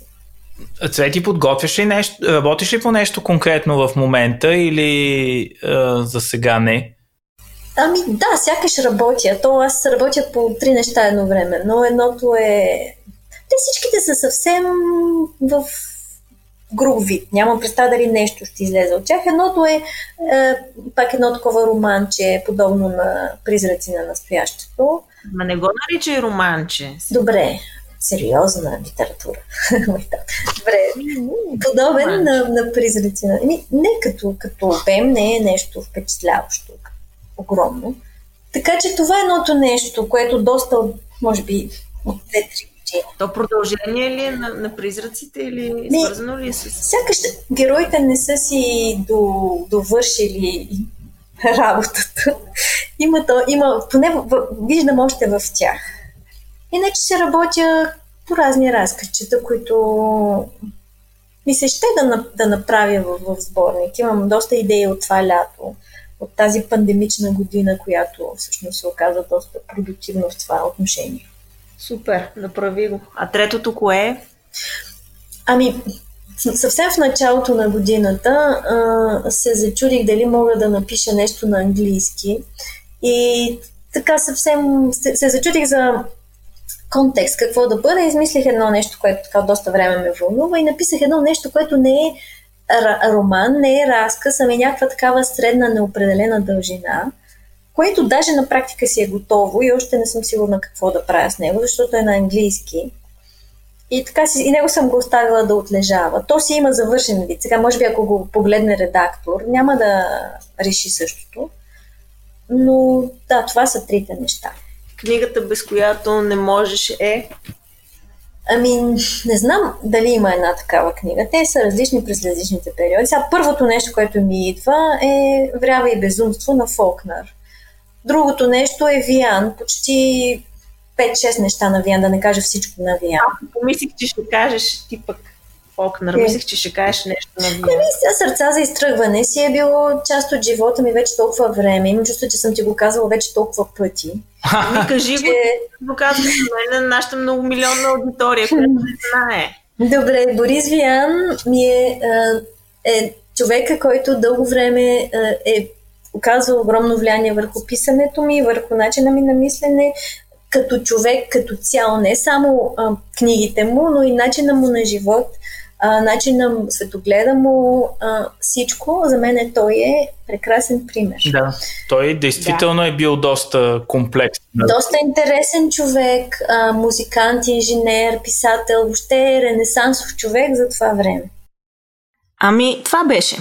Цвети, подготвяш ли нещо, работиш ли по нещо конкретно в момента или а, за сега не? Ами да, сякаш работя. То аз работя по три неща едно време, но едното е... Те всичките са съвсем в... груб вид. Нямам представа дали нещо ще излезе от тях. Едното е, е пак едно такова романче, подобно на Призраци на настоящето. Ма не го наричай романче. Добре. Сериозна литература. Добре. Подобен романче на, на Призраци на... Не, не като, като обем, не е нещо впечатляващо. Огромно. Така че това е едното нещо, което доста, може би, от две-три. То продължение ли на, на Призраците или не, свързано ли е с... Сякаш героите не са си до, довършили работата. Има то, има, поне в, в, виждам още в тях. Иначе ще работя по разни разкачета, които ми се ще да, да направя в, в сборник. Имам доста идеи от това лято, от тази пандемична година, която всъщност се оказа доста продуктивна в това отношение. Супер, направи го. А третото кое е? Ами, съвсем в началото на годината а, се зачудих дали мога да напиша нещо на английски. И така съвсем се, се зачудих за контекст, какво да бъде. Измислих едно нещо, което така доста време ме вълнува и написах едно нещо, което не е роман, не е разказ, ами някаква такава средна неопределена дължина, което даже на практика си е готово и още не съм сигурна какво да правя с него, защото е на английски. И така си, и него съм го оставила да отлежава. То си има завършен вид. Сега, може би, ако го погледне редактор, няма да реши същото. Но да, това са трите неща. Книгата, без която не можеш е... Ами, не знам дали има една такава книга. Те са различни през различните периоди. Сега, първото нещо, което ми идва, е Врява и безумство на Фолкнер. Другото нещо е Виан. Почти пет-шест неща на Виан, да не кажа всичко на Виан. А, помислих, че ще кажеш ти пък Фолкнер. Е. Мислих, че ще кажеш нещо на Виан. Ами, сега Сърца за изтръгване си е било част от живота ми вече толкова време. Имам чувство, че съм ти го казвала вече толкова пъти. Ми кажи че... го, казвам на нашата многомилионна аудитория, която не знае. Добре, Борис Виан ми е, е човека, който дълго време е оказва огромно влияние върху писането ми, върху начина ми на мислене, като човек, като цяло, не само а, книгите му, но и начина му на живот, а, начина светогледа му, а, всичко. За мен той е прекрасен пример. Да. Той действително да. е бил доста комплексен. Доста интересен човек, а, музикант, инженер, писател, въобще е ренесансов човек за това време. Ами, това беше.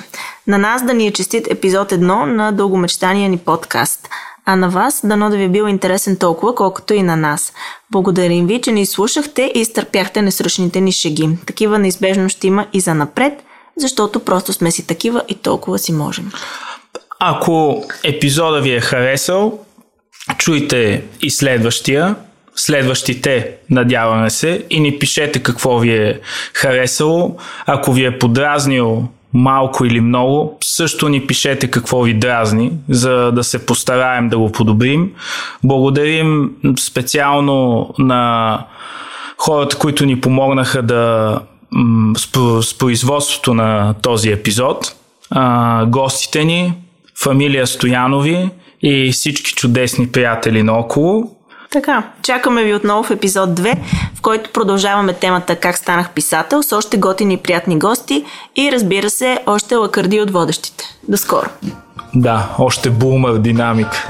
На нас да ни е честит епизод едно на дългомечтания ни подкаст. А на вас, дано да ви е бил интересен толкова, колкото и на нас. Благодарим ви, че ни слушахте и изтърпяхте несръчните ни шеги. Такива неизбежно ще има и за напред, защото просто сме си такива и толкова си можем. Ако епизода ви е харесал, чуйте и следващия, следващите, надяваме се, и ни пишете какво ви е харесало. Ако ви е подразнил малко или много, също ни пишете какво ви дразни, за да се постараем да го подобрим. Благодарим специално на хората, които ни помогнаха да с, с производството на този епизод. А, гостите ни, фамилия Стоянови и всички чудесни приятели наоколо. Така, чакаме ви отново в епизод две, в който продължаваме темата «Как станах писател» с още готини и приятни гости и, разбира се, още лакърди от водещите. До скоро! Да, още булмър динамик.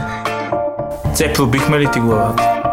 Це пробихме ли ти главата?